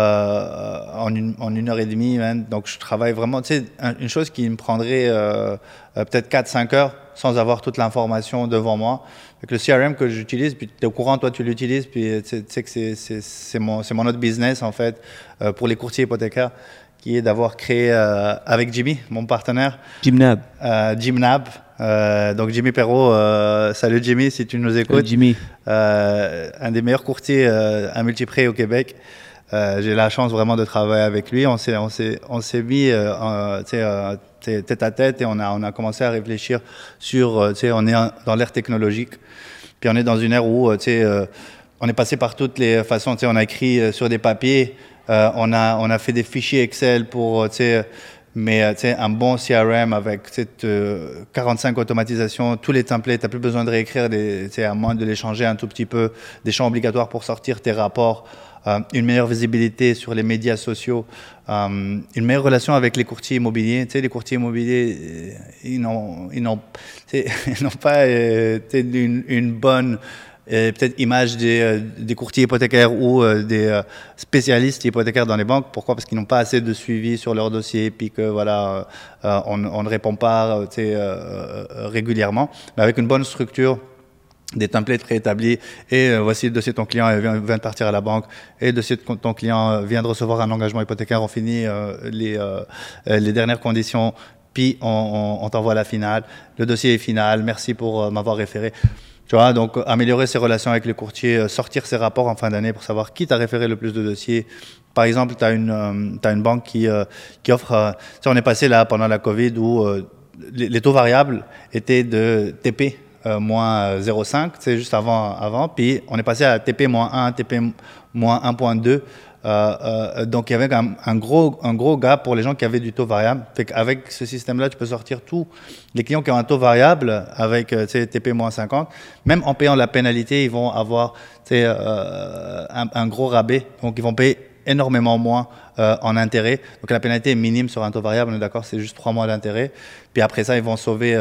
1h30, man. Donc je travaille vraiment, tu sais, une chose qui me prendrait peut-être 4-5 heures sans avoir toute l'information devant moi. Avec le CRM que j'utilise, puis tu es au courant, toi tu l'utilises, puis tu sais que c'est mon autre business en fait, pour les courtiers hypothécaires, qui est d'avoir créé avec Jimmy, mon partenaire. Jim-Nab. Jim-Nab. Donc Jimmy Perreault, salut Jimmy si tu nous écoutes. Jimmy. Un des meilleurs courtiers à Multiprêt au Québec. J'ai la chance vraiment de travailler avec lui. On s'est mis tête à tête, et on a commencé à réfléchir sur, on est dans l'ère technologique, puis on est dans une ère où on est passé par toutes les façons. On a écrit sur des papiers, on a fait des fichiers Excel pour, mais un bon CRM avec 45 automatisations, tous les templates, tu n'as plus besoin de réécrire, à moins de les changer un tout petit peu, des champs obligatoires pour sortir tes rapports. Une meilleure visibilité sur les médias sociaux, une meilleure relation avec les courtiers immobiliers. Tu sais, les courtiers immobiliers, ils n'ont pas une bonne peut-être image des courtiers hypothécaires ou des spécialistes hypothécaires dans les banques. Pourquoi? Parce qu'ils n'ont pas assez de suivi sur leur dossier, puis que voilà, on ne répond pas régulièrement. Mais avec une bonne structure, des templates préétablis, et voici le dossier de ton client, il vient de partir à la banque, et le dossier de ton client vient de recevoir un engagement hypothécaire, on finit les dernières conditions, puis on t'envoie la finale, le dossier est final, merci pour m'avoir référé. Tu vois, donc améliorer ses relations avec les courtiers, sortir ses rapports en fin d'année pour savoir qui t'a référé le plus de dossiers. Par exemple, tu as une banque qui offre, on est passé là pendant la COVID où les taux variables étaient de TP, moins 0,5, c'est juste avant, puis on est passé à TP-1, TP-1.2, donc il y avait un gros gap pour les gens qui avaient du taux variable. Fait qu'avec ce système-là, tu peux sortir tous les clients qui ont un taux variable avec TP-50, même en payant la pénalité, ils vont avoir un gros rabais, donc ils vont payer énormément moins en intérêt. Donc la pénalité est minime sur un taux variable, on est d'accord, c'est juste 3 mois d'intérêt, puis après ça, ils vont sauver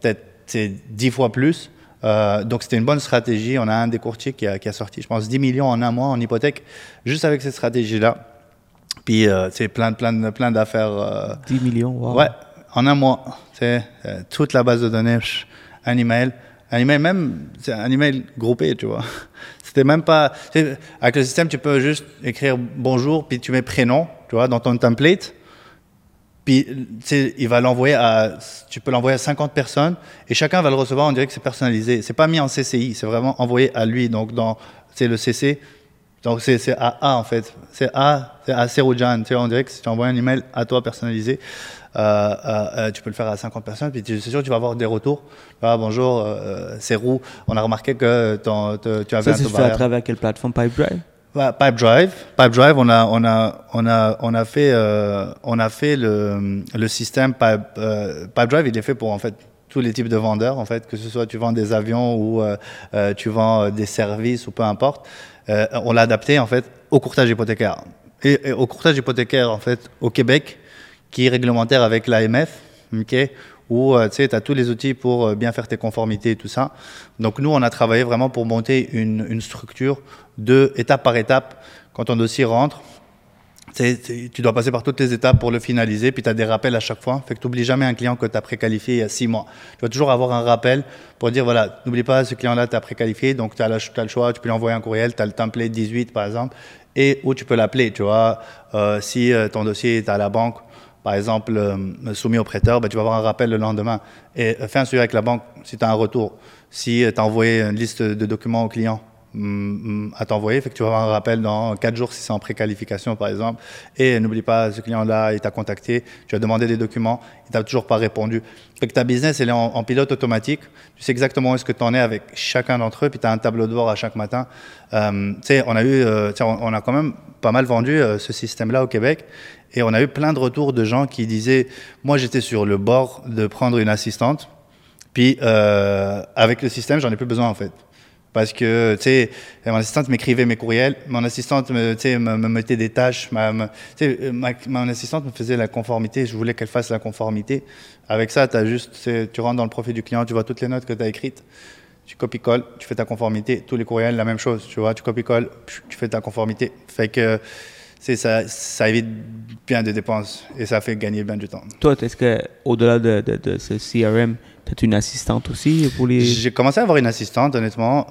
peut-être c'est 10 fois plus. Donc, c'était une bonne stratégie. On a un des courtiers qui a sorti, je pense, 10 millions en un mois en hypothèque, juste avec cette stratégie-là. Puis, c'est plein d'affaires. 10 millions, wow. Ouais, en un mois. C'est toute la base de données, un email même, c'est un email groupé, tu vois. C'était même pas... Avec le système, tu peux juste écrire « bonjour », puis tu mets « prénom », tu vois, dans ton template. Puis, tu peux l'envoyer à 50 personnes et chacun va le recevoir. On dirait que c'est personnalisé. C'est pas mis en CCI, c'est vraiment envoyé à lui. Donc, dans le CC, Donc c'est AA en fait, c'est à Séroujane, tu sais, on dirait que si tu envoies un email à toi personnalisé, tu peux le faire à 50 personnes, puis c'est sûr que tu vas avoir des retours. Ah, bonjour, Sérou, on a remarqué que tu avais un taux barrière. Ça, c'est fait à travers quelle plateforme, Pipedrive? Bah, Pipedrive, on a fait le système Pipedrive, il est fait pour en fait tous les types de vendeurs en fait, que ce soit tu vends des avions ou tu vends des services ou peu importe. On l'a adapté en fait au courtage hypothécaire et au courtage hypothécaire en fait au Québec qui est réglementaire avec l'AMF, ok, où tu sais, tu as tous les outils pour bien faire tes conformités et tout ça. Donc nous, on a travaillé vraiment pour monter une structure de étape par étape. Quand ton dossier rentre, tu dois passer par toutes les étapes pour le finaliser, puis tu as des rappels à chaque fois. Fait que tu n'oublies jamais un client que tu as préqualifié il y a 6 mois. Tu vas toujours avoir un rappel pour dire, voilà, n'oublie pas, ce client-là, tu as préqualifié, donc tu as le choix, tu peux lui envoyer un courriel, tu as le template 18 par exemple, et où tu peux l'appeler, tu vois. Si ton dossier est à la banque, par exemple, soumis au prêteur, ben, tu vas avoir un rappel le lendemain. Et fais un suivi avec la banque si tu as un retour. Si tu as envoyé une liste de documents au client à t'envoyer, fait que tu vas avoir un rappel dans 4 jours si c'est en préqualification, par exemple. Et n'oublie pas, ce client-là, il t'a contacté, tu as demandé des documents, il ne t'a toujours pas répondu. Fait que ta business, elle est en pilote automatique. Tu sais exactement où est-ce que tu en es avec chacun d'entre eux, puis tu as un tableau de bord à chaque matin. On a quand même pas mal vendu ce système-là au Québec. Et on a eu plein de retours de gens qui disaient, moi j'étais sur le bord de prendre une assistante, puis avec le système j'en ai plus besoin en fait, parce que tu sais mon assistante m'écrivait mes courriels, mon assistante me mettait des tâches, mon assistante me faisait la conformité, je voulais qu'elle fasse la conformité. Avec ça t'as juste, tu rentres dans le profil du client, tu vois toutes les notes que t'as écrites. Tu copie-colle, tu fais ta conformité, tous les courriels la même chose, tu vois, tu copie-colle, tu fais ta conformité. Fait que ça évite bien des dépenses et ça fait gagner bien du temps. Toi, est-ce qu'au-delà de ce CRM, tu as une assistante aussi pour les... J'ai commencé à avoir une assistante, honnêtement.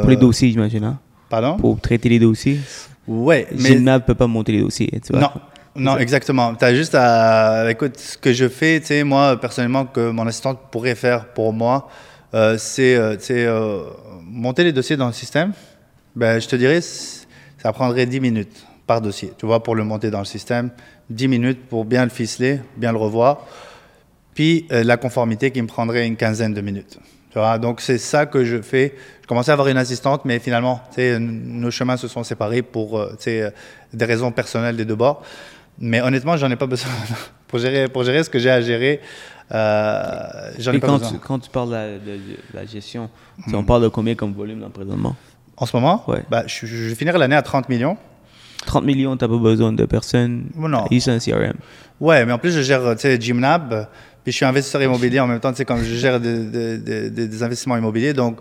Pour les dossiers, j'imagine. Hein? Pardon? Pour traiter les dossiers. Ouais, mais... Jim-Nab ne peut pas monter les dossiers, tu vois? Non, exactement. Tu as juste à... Écoute, ce que je fais, tu sais, moi, personnellement, que mon assistante pourrait faire pour moi, c'est monter les dossiers dans le système. Ben, je te dirais, ça prendrait 10 minutes. Par dossier, tu vois, pour le monter dans le système, 10 minutes pour bien le ficeler, bien le revoir, puis la conformité qui me prendrait une quinzaine de minutes. Tu vois, donc c'est ça que je fais. Je commençais à avoir une assistante, mais finalement, tu sais, nos chemins se sont séparés pour des raisons personnelles des deux bords. Mais honnêtement, j'en ai pas besoin pour gérer ce que j'ai à gérer. J'en ai pas besoin. Quand tu parles de la gestion, on parle de combien comme volume là, présentement? En ce moment, ouais. Bah, je vais finir l'année à 30 millions. 30 millions, tu n'as pas besoin de personne. Non. Ils ont un CRM. Ouais, mais en plus, je gère Jim-Nab, puis je suis investisseur immobilier en même temps, comme je gère des investissements immobiliers. Donc,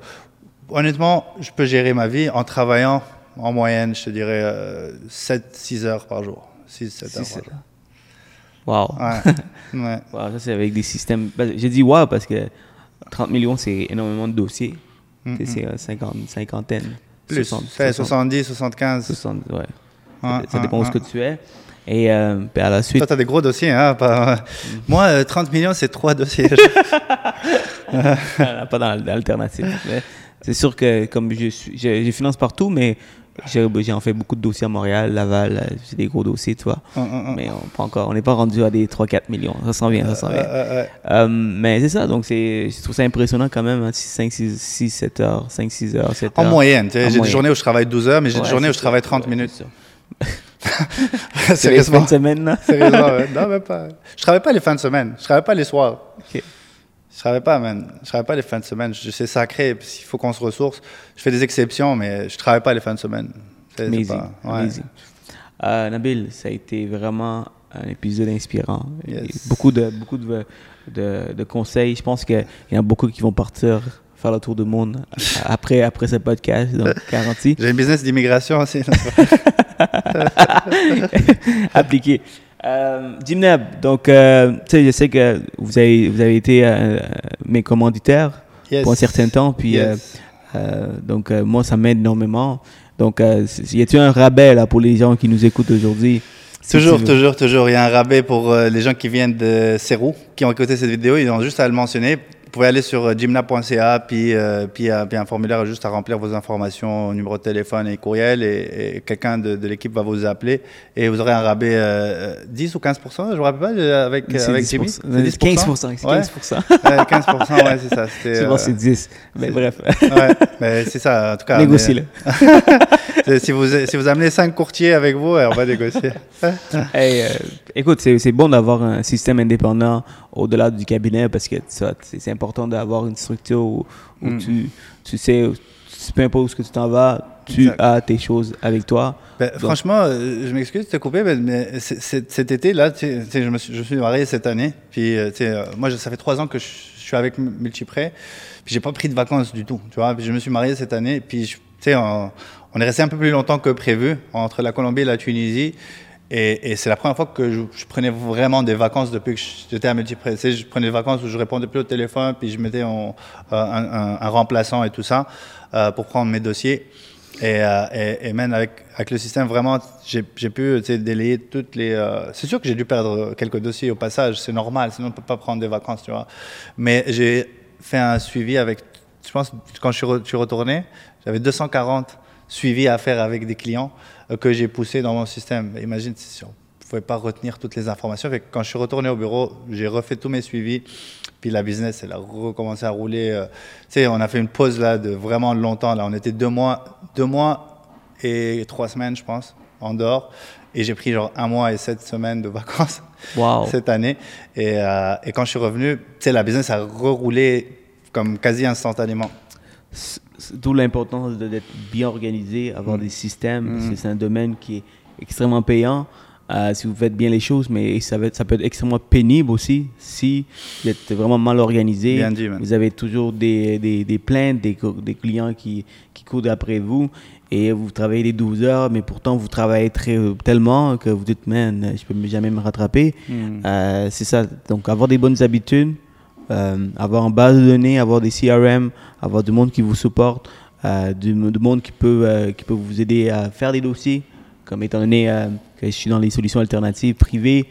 honnêtement, je peux gérer ma vie en travaillant en moyenne, je te dirais, 7-6 heures par jour. 6-7 heures par jour. Wow. Ouais. Ouais. Wow, ça, c'est avec des systèmes. J'ai dit wow parce que 30 millions, c'est énormément de dossiers. Mm-hmm. C'est 50, 50aine. Plus, 70, 75. 60, ouais. Ça dépend où ce que tu es. Et à la suite... Toi, tu as des gros dossiers. Hein, moi, 30 millions, c'est 3 dossiers. Pas dans l'alternative. Mais c'est sûr que comme je finance partout, mais j'en fais beaucoup de dossiers à Montréal, Laval. J'ai des gros dossiers, tu vois. Mais on n'est pas rendu à des 3-4 millions. Ça s'en vient, mais c'est ça. Donc, je trouve ça impressionnant quand même. Hein, 5-6 heures, 5-6 heures, 7 heures. En moyenne. J'ai des journées où je travaille 12 heures, mais j'ai des journées où je travaille 30 minutes. Sérieusement. Les fins de semaine. Sérieusement, non, même pas. Je travaille pas les fins de semaine. Je travaille pas les soirs. Okay. Je travaille pas, man. Je travaille pas les fins de semaine. C'est sacré. Il faut qu'on se ressource. Je fais des exceptions, mais je travaille pas les fins de semaine. Amazing. Nabil, ça a été vraiment un épisode inspirant. Yes. Beaucoup de conseils. Je pense qu'il y en a beaucoup qui vont partir faire le tour du monde après ce podcast, donc garanti. J'ai un business d'immigration aussi. Appliqué. Jim-Nab, donc je sais que vous avez été mes commanditaires pour un certain temps, puis donc moi ça m'aide énormément. Donc y a-t-il un rabais là pour les gens qui nous écoutent aujourd'hui? Toujours, il y a un rabais pour les gens qui viennent de Sérou, qui ont écouté cette vidéo, ils ont juste à le mentionner. pouvez aller sur Jim-Nab.ca puis un formulaire juste à remplir vos informations, numéro de téléphone et courriel, et quelqu'un de l'équipe va vous appeler et vous aurez un rabais 10 ou 15%, je me rappelle pas, avec Jimmy. C'est 15%. C'est 15%. Ouais. 15%, ouais, c'est ça. Souvent, c'est 10. Mais bref. Ouais, mais c'est ça, en tout cas. Négociez-le. Si vous amenez 5 courtiers avec vous, on va négocier. Hey, écoute, c'est bon d'avoir un système indépendant au-delà du cabinet, parce que c'est important d'avoir une structure où tu sais, peu importe où tu t'en vas, tu as tes choses avec toi. Donc, franchement, je m'excuse de te couper, mais cet été-là, je me suis marié cette année. Puis, moi, ça fait 3 ans que je suis avec Multiprêt. Puis, j'ai pas pris de vacances du tout. Tu vois, puis, je me suis marié cette année. Puis, on est resté un peu plus longtemps que prévu entre la Colombie et la Tunisie. Et c'est la première fois que je prenais vraiment des vacances depuis que j'étais à Multiprêt. Je prenais des vacances où je répondais plus au téléphone, puis je mettais un remplaçant et tout ça pour prendre mes dossiers. Et même avec le système, vraiment, j'ai pu délayer toutes les... C'est sûr que j'ai dû perdre quelques dossiers au passage, c'est normal, sinon on ne peut pas prendre des vacances, tu vois. Mais j'ai fait un suivi avec... Je pense quand je suis retourné, j'avais 240 suivis à faire avec des clients que j'ai poussé dans mon système. Imagine, on ne pouvait pas retenir toutes les informations. Fait que quand je suis retourné au bureau, j'ai refait tous mes suivis. Puis la business, elle a recommencé à rouler. On a fait une pause là, de vraiment longtemps. Là. On était 2 mois et 3 semaines, je pense, en dehors. Et j'ai pris genre 1 mois et 7 semaines de vacances cette année. Et quand je suis revenu, la business a reroulé comme quasi instantanément. D'où l'importance d'être bien organisé, avoir des systèmes. C'est un domaine qui est extrêmement payant si vous faites bien les choses, mais ça peut être extrêmement pénible aussi si vous êtes vraiment mal organisé. Bien dit, man. Vous avez toujours des plaintes, des clients qui courent après vous, et vous travaillez les 12 heures, mais pourtant vous travaillez tellement que vous dites « Man, je ne peux jamais me rattraper. C'est ça. Donc, avoir des bonnes habitudes. Avoir une base de données, avoir des CRM, avoir du monde qui vous supporte, du monde qui peut vous aider à faire des dossiers, comme étant donné que je suis dans les solutions alternatives privées,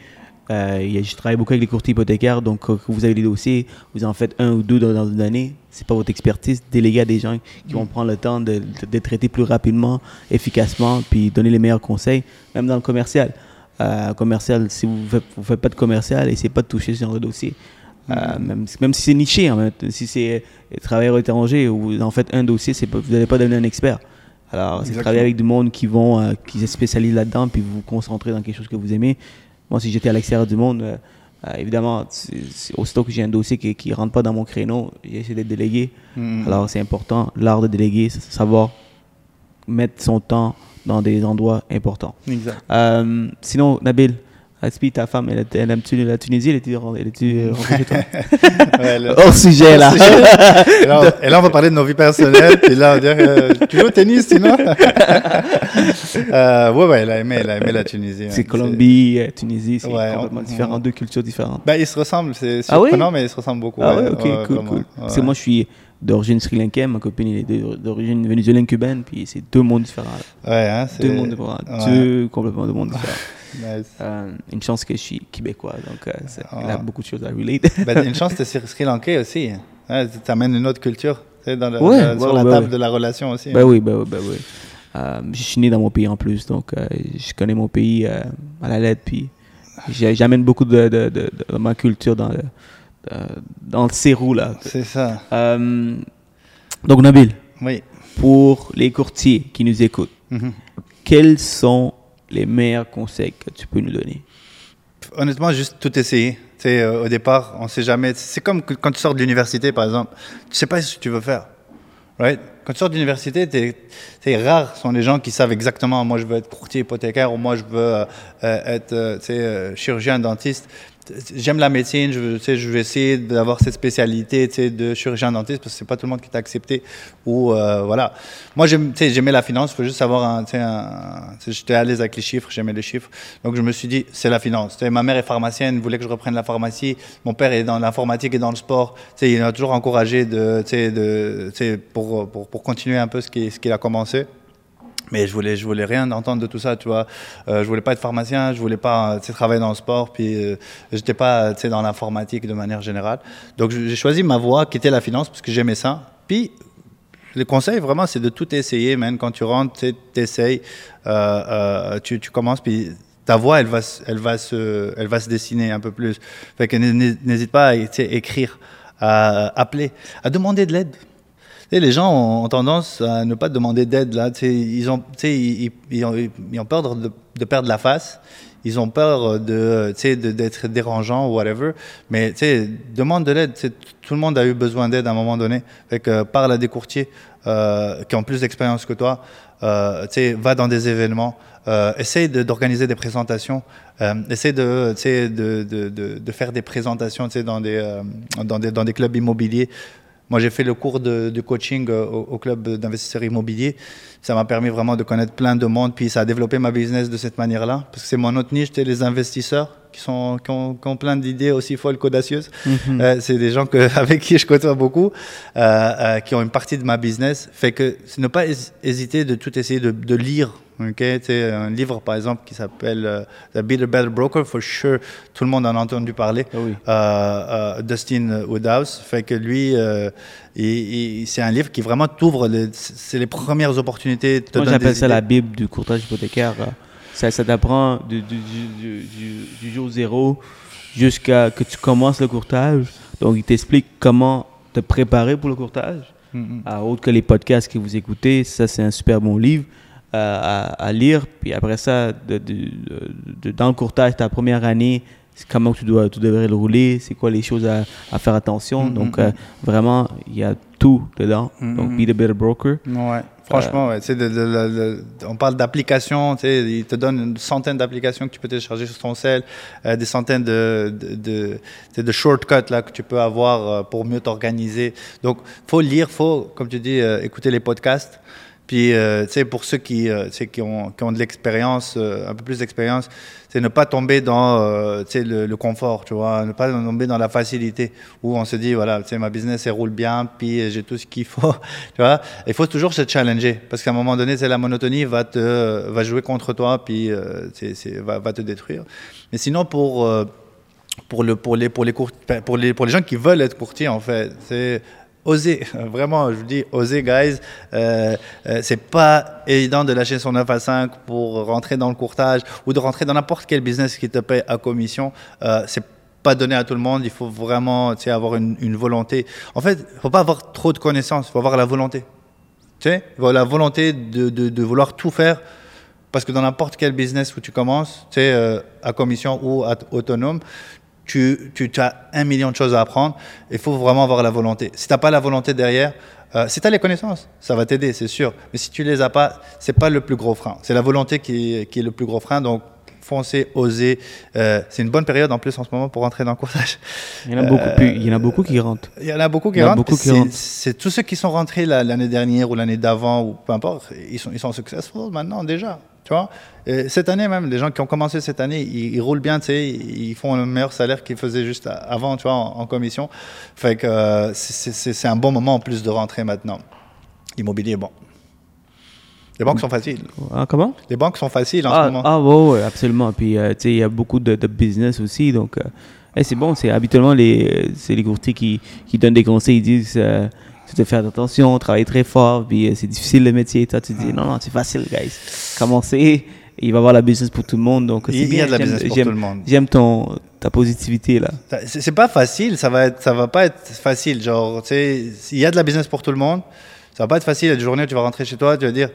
je travaille beaucoup avec les courtiers hypothécaires, donc quand vous avez des dossiers, vous en faites 1 ou 2 dans une année, c'est pas votre expertise, déléguer à des gens qui vont prendre le temps de traiter plus rapidement, efficacement, puis donner les meilleurs conseils, même dans le commercial. Si vous faites pas de commercial, essayez pas de toucher ce genre de dossier. Même si c'est niché, hein, si c'est travailleur étranger ou en fait un dossier, vous n'allez pas devenir un expert. Alors, c'est travailler avec du monde qui se spécialise là-dedans, puis vous vous concentrez dans quelque chose que vous aimez. Moi, si j'étais à l'extérieur du monde, évidemment, aussitôt que j'ai un dossier qui ne rentre pas dans mon créneau, j'essaie de déléguer. Alors, c'est important, l'art de déléguer, savoir mettre son temps dans des endroits importants. Sinon, Nabil, ta femme, elle aime-tu la Tunisie? Elle est-tu rencontrée toi? Hors sujet, là. Et là, on va parler de nos vies personnelles. Et là, on va dire, tu joues au tennis, sinon? Ouais, elle a aimé la Tunisie. C'est Colombie, Tunisie, c'est complètement différent, 2 cultures différentes. Ben, ils se ressemblent, c'est surprenant, mais ils se ressemblent beaucoup. Ah ouais, ok, cool. Parce que moi, je suis d'origine sri-lankaine, ma copine elle est d'origine vénézuélienne-cubaine, puis c'est 2 mondes différents. Ouais, hein, c'est... 2 mondes différents, ouais. 2 mondes différents. Nice. Une chance que je suis québécois, donc il y a beaucoup de choses à relate. Ben, une chance que tu es sri-lankais aussi, hein, tu amènes une autre culture sur la table de la relation aussi. Ben oui. Je suis né dans mon pays en plus, donc je connais mon pays à la lettre, puis j'amène beaucoup de ma culture dans le Sérou là. C'est ça. Donc Nabil, pour les courtiers qui nous écoutent, quels sont les meilleurs conseils que tu peux nous donner? Honnêtement, juste tout essayer. Au départ, on ne sait jamais. C'est comme quand tu sors de l'université, par exemple. Tu ne sais pas ce que tu veux faire. Right? Quand tu sors de l'université, rares sont les gens qui savent exactement. Moi, je veux être courtier hypothécaire, ou moi, je veux être chirurgien dentiste. J'aime la médecine, je vais essayer d'avoir cette spécialité de chirurgien-dentiste parce que c'est pas tout le monde qui t'a accepté. Ou, voilà. Moi, j'aimais la finance, il faut juste savoir, j'étais à l'aise avec les chiffres, j'aimais les chiffres. Donc, je me suis dit, c'est la finance. Ma mère est pharmacienne, voulait que je reprenne la pharmacie. Mon père est dans l'informatique et dans le sport. Il m'a toujours encouragé pour continuer un peu ce qu'il a commencé. Mais je voulais rien entendre de tout ça, tu vois. Je voulais pas être pharmacien, je voulais pas travailler dans le sport, puis j'étais pas dans l'informatique de manière générale. Donc j'ai choisi ma voie qui était la finance parce que j'aimais ça. Puis le conseil vraiment c'est de tout essayer, man. Quand tu rentres, t'essayes, tu commences, puis ta voix elle va se dessiner un peu plus. Fait que n'hésite pas à écrire, à appeler, à demander de l'aide. Tu sais, les gens ont tendance à ne pas demander d'aide là. Ils ont peur de perdre la face. Ils ont peur d'être dérangeants ou whatever. Mais tu sais, demande de l'aide. Tout le monde a eu besoin d'aide à un moment donné. Fait que parle à des courtiers qui ont plus d'expérience que toi. Tu sais, va dans des événements. Essaye d'organiser des présentations. Essaye de faire des présentations. Tu sais, dans des clubs immobiliers. Moi, j'ai fait le cours de coaching au club d'investisseurs immobiliers. Ça m'a permis vraiment de connaître plein de monde. Puis ça a développé ma business de cette manière-là. Parce que c'est mon autre niche, les investisseurs qui ont plein d'idées aussi folles qu'audacieuses. Mm-hmm. C'est des gens avec qui je côtoie beaucoup, qui ont une partie de ma business. Fait que ne pas hésiter de tout essayer de lire. Okay, c'est un livre par exemple qui s'appelle Build a Better Broker, for sure, tout le monde en a entendu parler. Oui. Dustin Woodhouse, fait que lui, c'est un livre qui vraiment t'ouvre, c'est les premières opportunités. Moi j'appelle ça la Bible du courtage hypothécaire. Ça t'apprend du jour zéro jusqu'à que tu commences le courtage. Donc il t'explique comment te préparer pour le courtage. Mm-hmm. Autre que les podcasts que vous écoutez, ça c'est un super bon livre. À lire, puis après ça, dans le courtage, ta première année, comment tu devrais le rouler, c'est quoi les choses à faire attention. Mm-hmm. Donc, vraiment, il y a tout dedans. Mm-hmm. Donc, Be the Better Broker. Ouais. Franchement, ouais. On parle d'applications, il te donne une centaine d'applications que tu peux télécharger sur ton cell, des centaines de shortcuts là, que tu peux avoir pour mieux t'organiser. Donc, il faut lire, comme tu dis, écouter les podcasts. Puis, tu sais, pour ceux qui ont de l'expérience, un peu plus d'expérience, c'est ne pas tomber dans, le confort, tu vois, ne pas tomber dans la facilité où on se dit, voilà, tu sais, ma business, elle roule bien, puis j'ai tout ce qu'il faut, tu vois. Il faut toujours se challenger parce qu'à un moment donné, c'est la monotonie va jouer contre toi, puis va te détruire. Mais sinon, pour les gens qui veulent être courtiers, en fait, c'est oser, vraiment, je vous dis, oser, guys. C'est pas évident de lâcher son 9 à 5 pour rentrer dans le courtage ou de rentrer dans n'importe quel business qui te paye à commission. C'est pas donné à tout le monde. Il faut vraiment, avoir une volonté. En fait, faut pas avoir trop de connaissances. Faut avoir la volonté. La volonté de vouloir tout faire. Parce que dans n'importe quel business où tu commences, à commission ou autonome, tu as 1 million de choses à apprendre. Il faut vraiment avoir la volonté. Si tu n'as pas la volonté derrière, si tu as les connaissances, ça va t'aider, c'est sûr. Mais si tu ne les as pas, ce n'est pas le plus gros frein. C'est la volonté qui est le plus gros frein. Donc, foncez, osez. C'est une bonne période en plus en ce moment pour rentrer dans le courtage. Il y en a beaucoup qui rentrent. Il y en a beaucoup qui rentrent. C'est tous ceux qui sont rentrés l'année dernière ou l'année d'avant, ou peu importe, ils sont successful maintenant déjà. Tu vois, cette année même, les gens qui ont commencé cette année, ils roulent bien, tu sais, ils font le meilleur salaire qu'ils faisaient juste avant, tu vois, en commission. Fait que c'est un bon moment en plus de rentrer maintenant. L'immobilier est bon. Les banques sont faciles. Ah, comment? Les banques sont faciles en ce moment. Ah oui, absolument. Puis, tu sais, il y a beaucoup de business aussi, donc c'est bon. C'est habituellement les courtiers qui donnent des conseils, ils disent... Tu dois faire attention, travailler très fort, puis c'est difficile le métier. Toi, tu dis non, c'est facile, guys. Commencez, il va y avoir la business pour tout le monde. Donc, c'est bien. Il y a de la business pour tout le monde. J'aime ta positivité là. C'est pas facile, ça va pas être facile. Genre, tu sais, il y a de la business pour tout le monde. Ça va pas être facile. Il y a des journées où tu vas rentrer chez toi, tu vas dire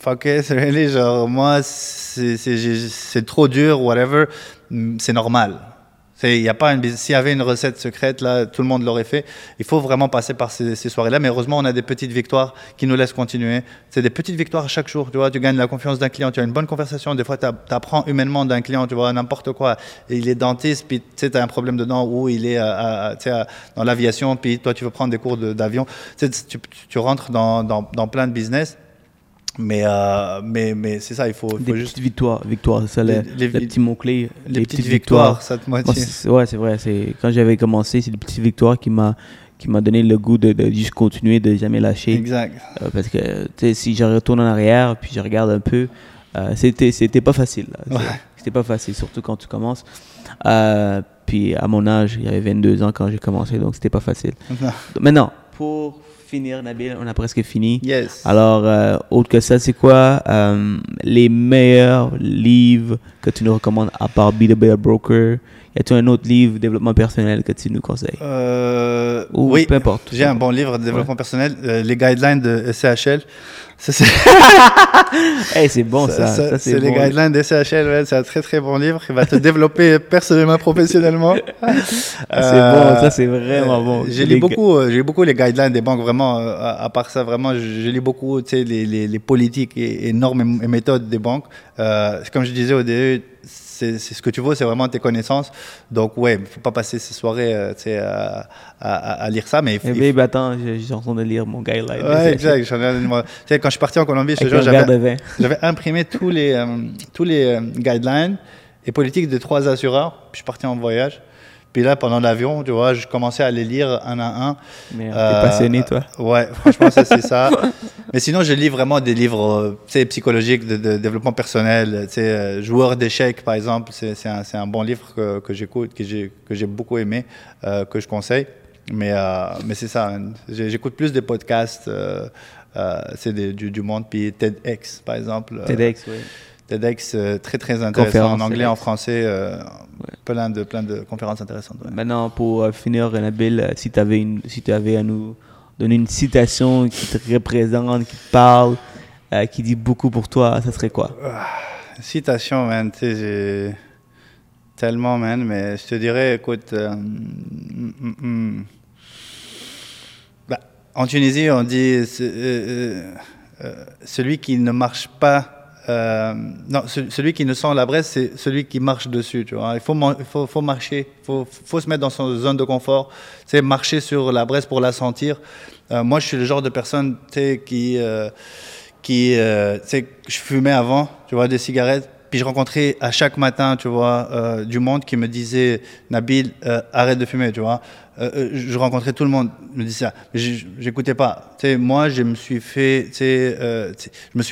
fuck it, really, genre moi c'est trop dur, whatever. C'est normal. S'il y avait une recette secrète, là, tout le monde l'aurait fait. Il faut vraiment passer par ces soirées-là. Mais heureusement, on a des petites victoires qui nous laissent continuer. C'est des petites victoires chaque jour. Tu vois, tu gagnes la confiance d'un client. Tu as une bonne conversation. Des fois, tu apprends humainement d'un client. Tu vois, n'importe quoi. Il est dentiste, puis tu as un problème dedans, ou il est dans l'aviation, puis toi, tu veux prendre des cours d'avion. Tu rentres dans plein de business. Mais c'est ça, il faut juste petites victoires, c'est ça le petit mot clé, les petites victoires, ça te motive. Ouais, c'est vrai, quand j'avais commencé, c'est les petites victoires qui m'a qui m'a donné le goût de juste continuer, de jamais lâcher. Exact. Parce que si je retourne en arrière, puis je regarde un peu, c'était pas facile. Ouais. C'était pas facile, surtout quand tu commences. Puis à mon âge, il y avait 22 ans quand j'ai commencé, donc c'était pas facile. Maintenant, pour finir, Nabil, on a presque fini. Yes. Alors, autre que ça, c'est quoi les meilleurs livres que tu nous recommandes à part Build a Better Broker? Y a-t-il un autre livre développement personnel que tu nous conseilles? Oui, peu importe. J'ai un bon livre de développement personnel, les guidelines de SCHL. Ça, c'est... hey, c'est bon ça. Ça c'est les guidelines de SCHL, ouais, c'est un très très bon livre qui va te développer personnellement, professionnellement. C'est bon, ça c'est vraiment bon. J'ai lu beaucoup les guidelines des banques, vraiment. À part ça, vraiment, je lis beaucoup, tu sais, les politiques et normes et méthodes des banques. Comme je disais au début, c'est ce que tu veux, c'est vraiment tes connaissances. Donc, ouais, il ne faut pas passer ces soirées à lire ça. Mais attends, j'ai en train de lire mon guideline. Ouais, exact. Quand je suis parti en Colombie, j'avais imprimé tous les guidelines et politiques de 3 assureurs. Puis je suis parti en voyage. Puis là, pendant l'avion, tu vois, je commençais à les lire un à un. Mais t'es passionné, toi. Ouais, franchement, ça, c'est ça. Mais sinon, je lis vraiment des livres psychologiques, de développement personnel. Joueur d'échecs, par exemple, c'est un bon livre que j'écoute, que j'ai beaucoup aimé, que je conseille. Mais c'est ça, j'écoute plus des podcasts, c'est du monde. Puis TEDx, par exemple. TEDx, oui. TEDx, très très intéressant, conférence en anglais, TEDx. En français, plein de conférences intéressantes. Ouais. Maintenant, pour finir, Nabil, si tu avais à nous donner une citation qui te représente, qui te parle, qui dit beaucoup pour toi, ça serait quoi? Citation, man, tu sais, j'ai tellement, man, mais je te dirais, écoute, en Tunisie, on dit celui qui ne marche pas. Celui qui ne sent la braise, c'est celui qui marche dessus, tu vois. Il faut marcher, il faut se mettre dans sa zone de confort, tu sais, marcher sur la braise pour la sentir. Moi, je suis le genre de personne, tu sais, qui tu sais, je fumais avant, tu vois, des cigarettes. Puis je rencontrais à chaque matin, tu vois, du monde qui me disait « Nabil, arrête de fumer », tu vois. Je rencontrais tout le monde, me disait ça. Mais j'écoutais pas. Tu sais, moi, je me suis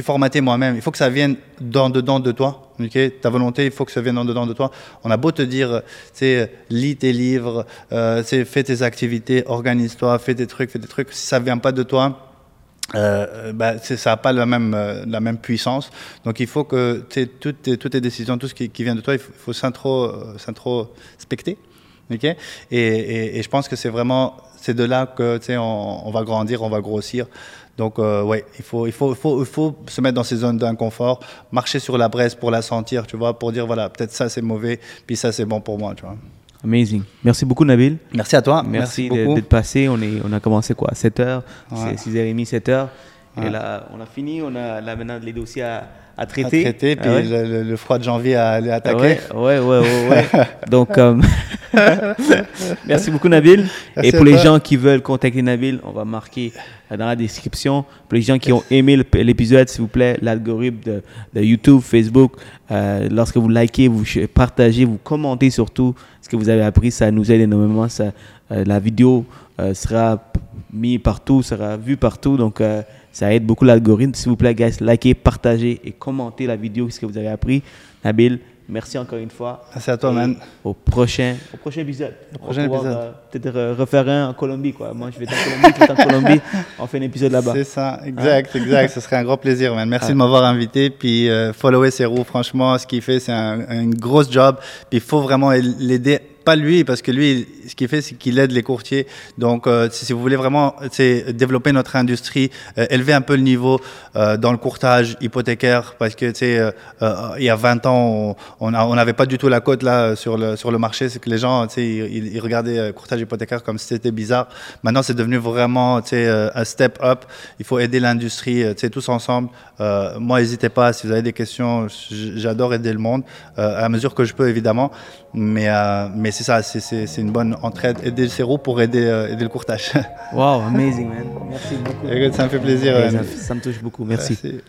formaté moi-même. Il faut que ça vienne dedans de toi, ok? Ta volonté, il faut que ça vienne dedans de toi. On a beau te dire, tu sais, lis tes livres, fais tes activités, organise-toi, fais tes trucs. Si ça vient pas de toi, ça n'a pas la même puissance. Donc il faut que toutes tes décisions, tout ce qui vient de toi, il faut s'introspecter, ok? Et je pense que c'est de là que on va grandir, on va grossir. Donc ouais, il faut se mettre dans ces zones d'inconfort, marcher sur la braise pour la sentir, tu vois, pour dire voilà, peut-être ça c'est mauvais, puis ça c'est bon pour moi, tu vois. Amazing. Merci beaucoup, Nabil. Merci à toi. Merci d'être passé. On a commencé quoi, 7h, ouais. C'est 6h30, 7h. Ouais. Et là, on a fini. On a là maintenant les dossiers à traiter. Puis ouais. le froid de janvier à attaquer. Ouais. Donc, merci beaucoup, Nabil. Merci. Et pour les gens qui veulent contacter Nabil, on va marquer dans la description. Pour les gens qui ont aimé l'épisode, s'il vous plaît, l'algorithme de YouTube, Facebook, lorsque vous likez, vous partagez, vous commentez surtout ce que vous avez appris, ça nous aide énormément. Ça, la vidéo sera mise partout, sera vue partout, donc ça aide beaucoup l'algorithme. S'il vous plaît, guys, likez, partagez et commentez la vidéo, ce que vous avez appris. Nabil, merci encore une fois. Merci à toi, man. Au prochain épisode. Peut-être refaire un en Colombie, quoi. Moi, je vais en Colombie, tout en Colombie. On fait un épisode là-bas. C'est ça, exact. Ce serait un grand plaisir, man. Merci de m'avoir invité. Puis, follower Séroujane, franchement, ce qu'il fait, c'est une grosse job. Puis, il faut vraiment l'aider. Pas lui, parce que lui, ce qu'il fait, c'est qu'il aide les courtiers. Donc, si vous voulez vraiment développer notre industrie, élever un peu le niveau dans le courtage hypothécaire, parce que il y a 20 ans, on n'avait pas du tout la cote là sur le marché. C'est que les gens, ils regardaient courtage hypothécaire comme si c'était bizarre. Maintenant, c'est devenu vraiment un step up. Il faut aider l'industrie, tous ensemble. Moi, n'hésitez pas. Si vous avez des questions, j'adore aider le monde à mesure que je peux, évidemment. Mais c'est ça, c'est une bonne entraide, aider le Séro pour aider le courtage. Wow, amazing, man. Merci beaucoup. Écoute, ça me fait plaisir. Ça me touche beaucoup, merci.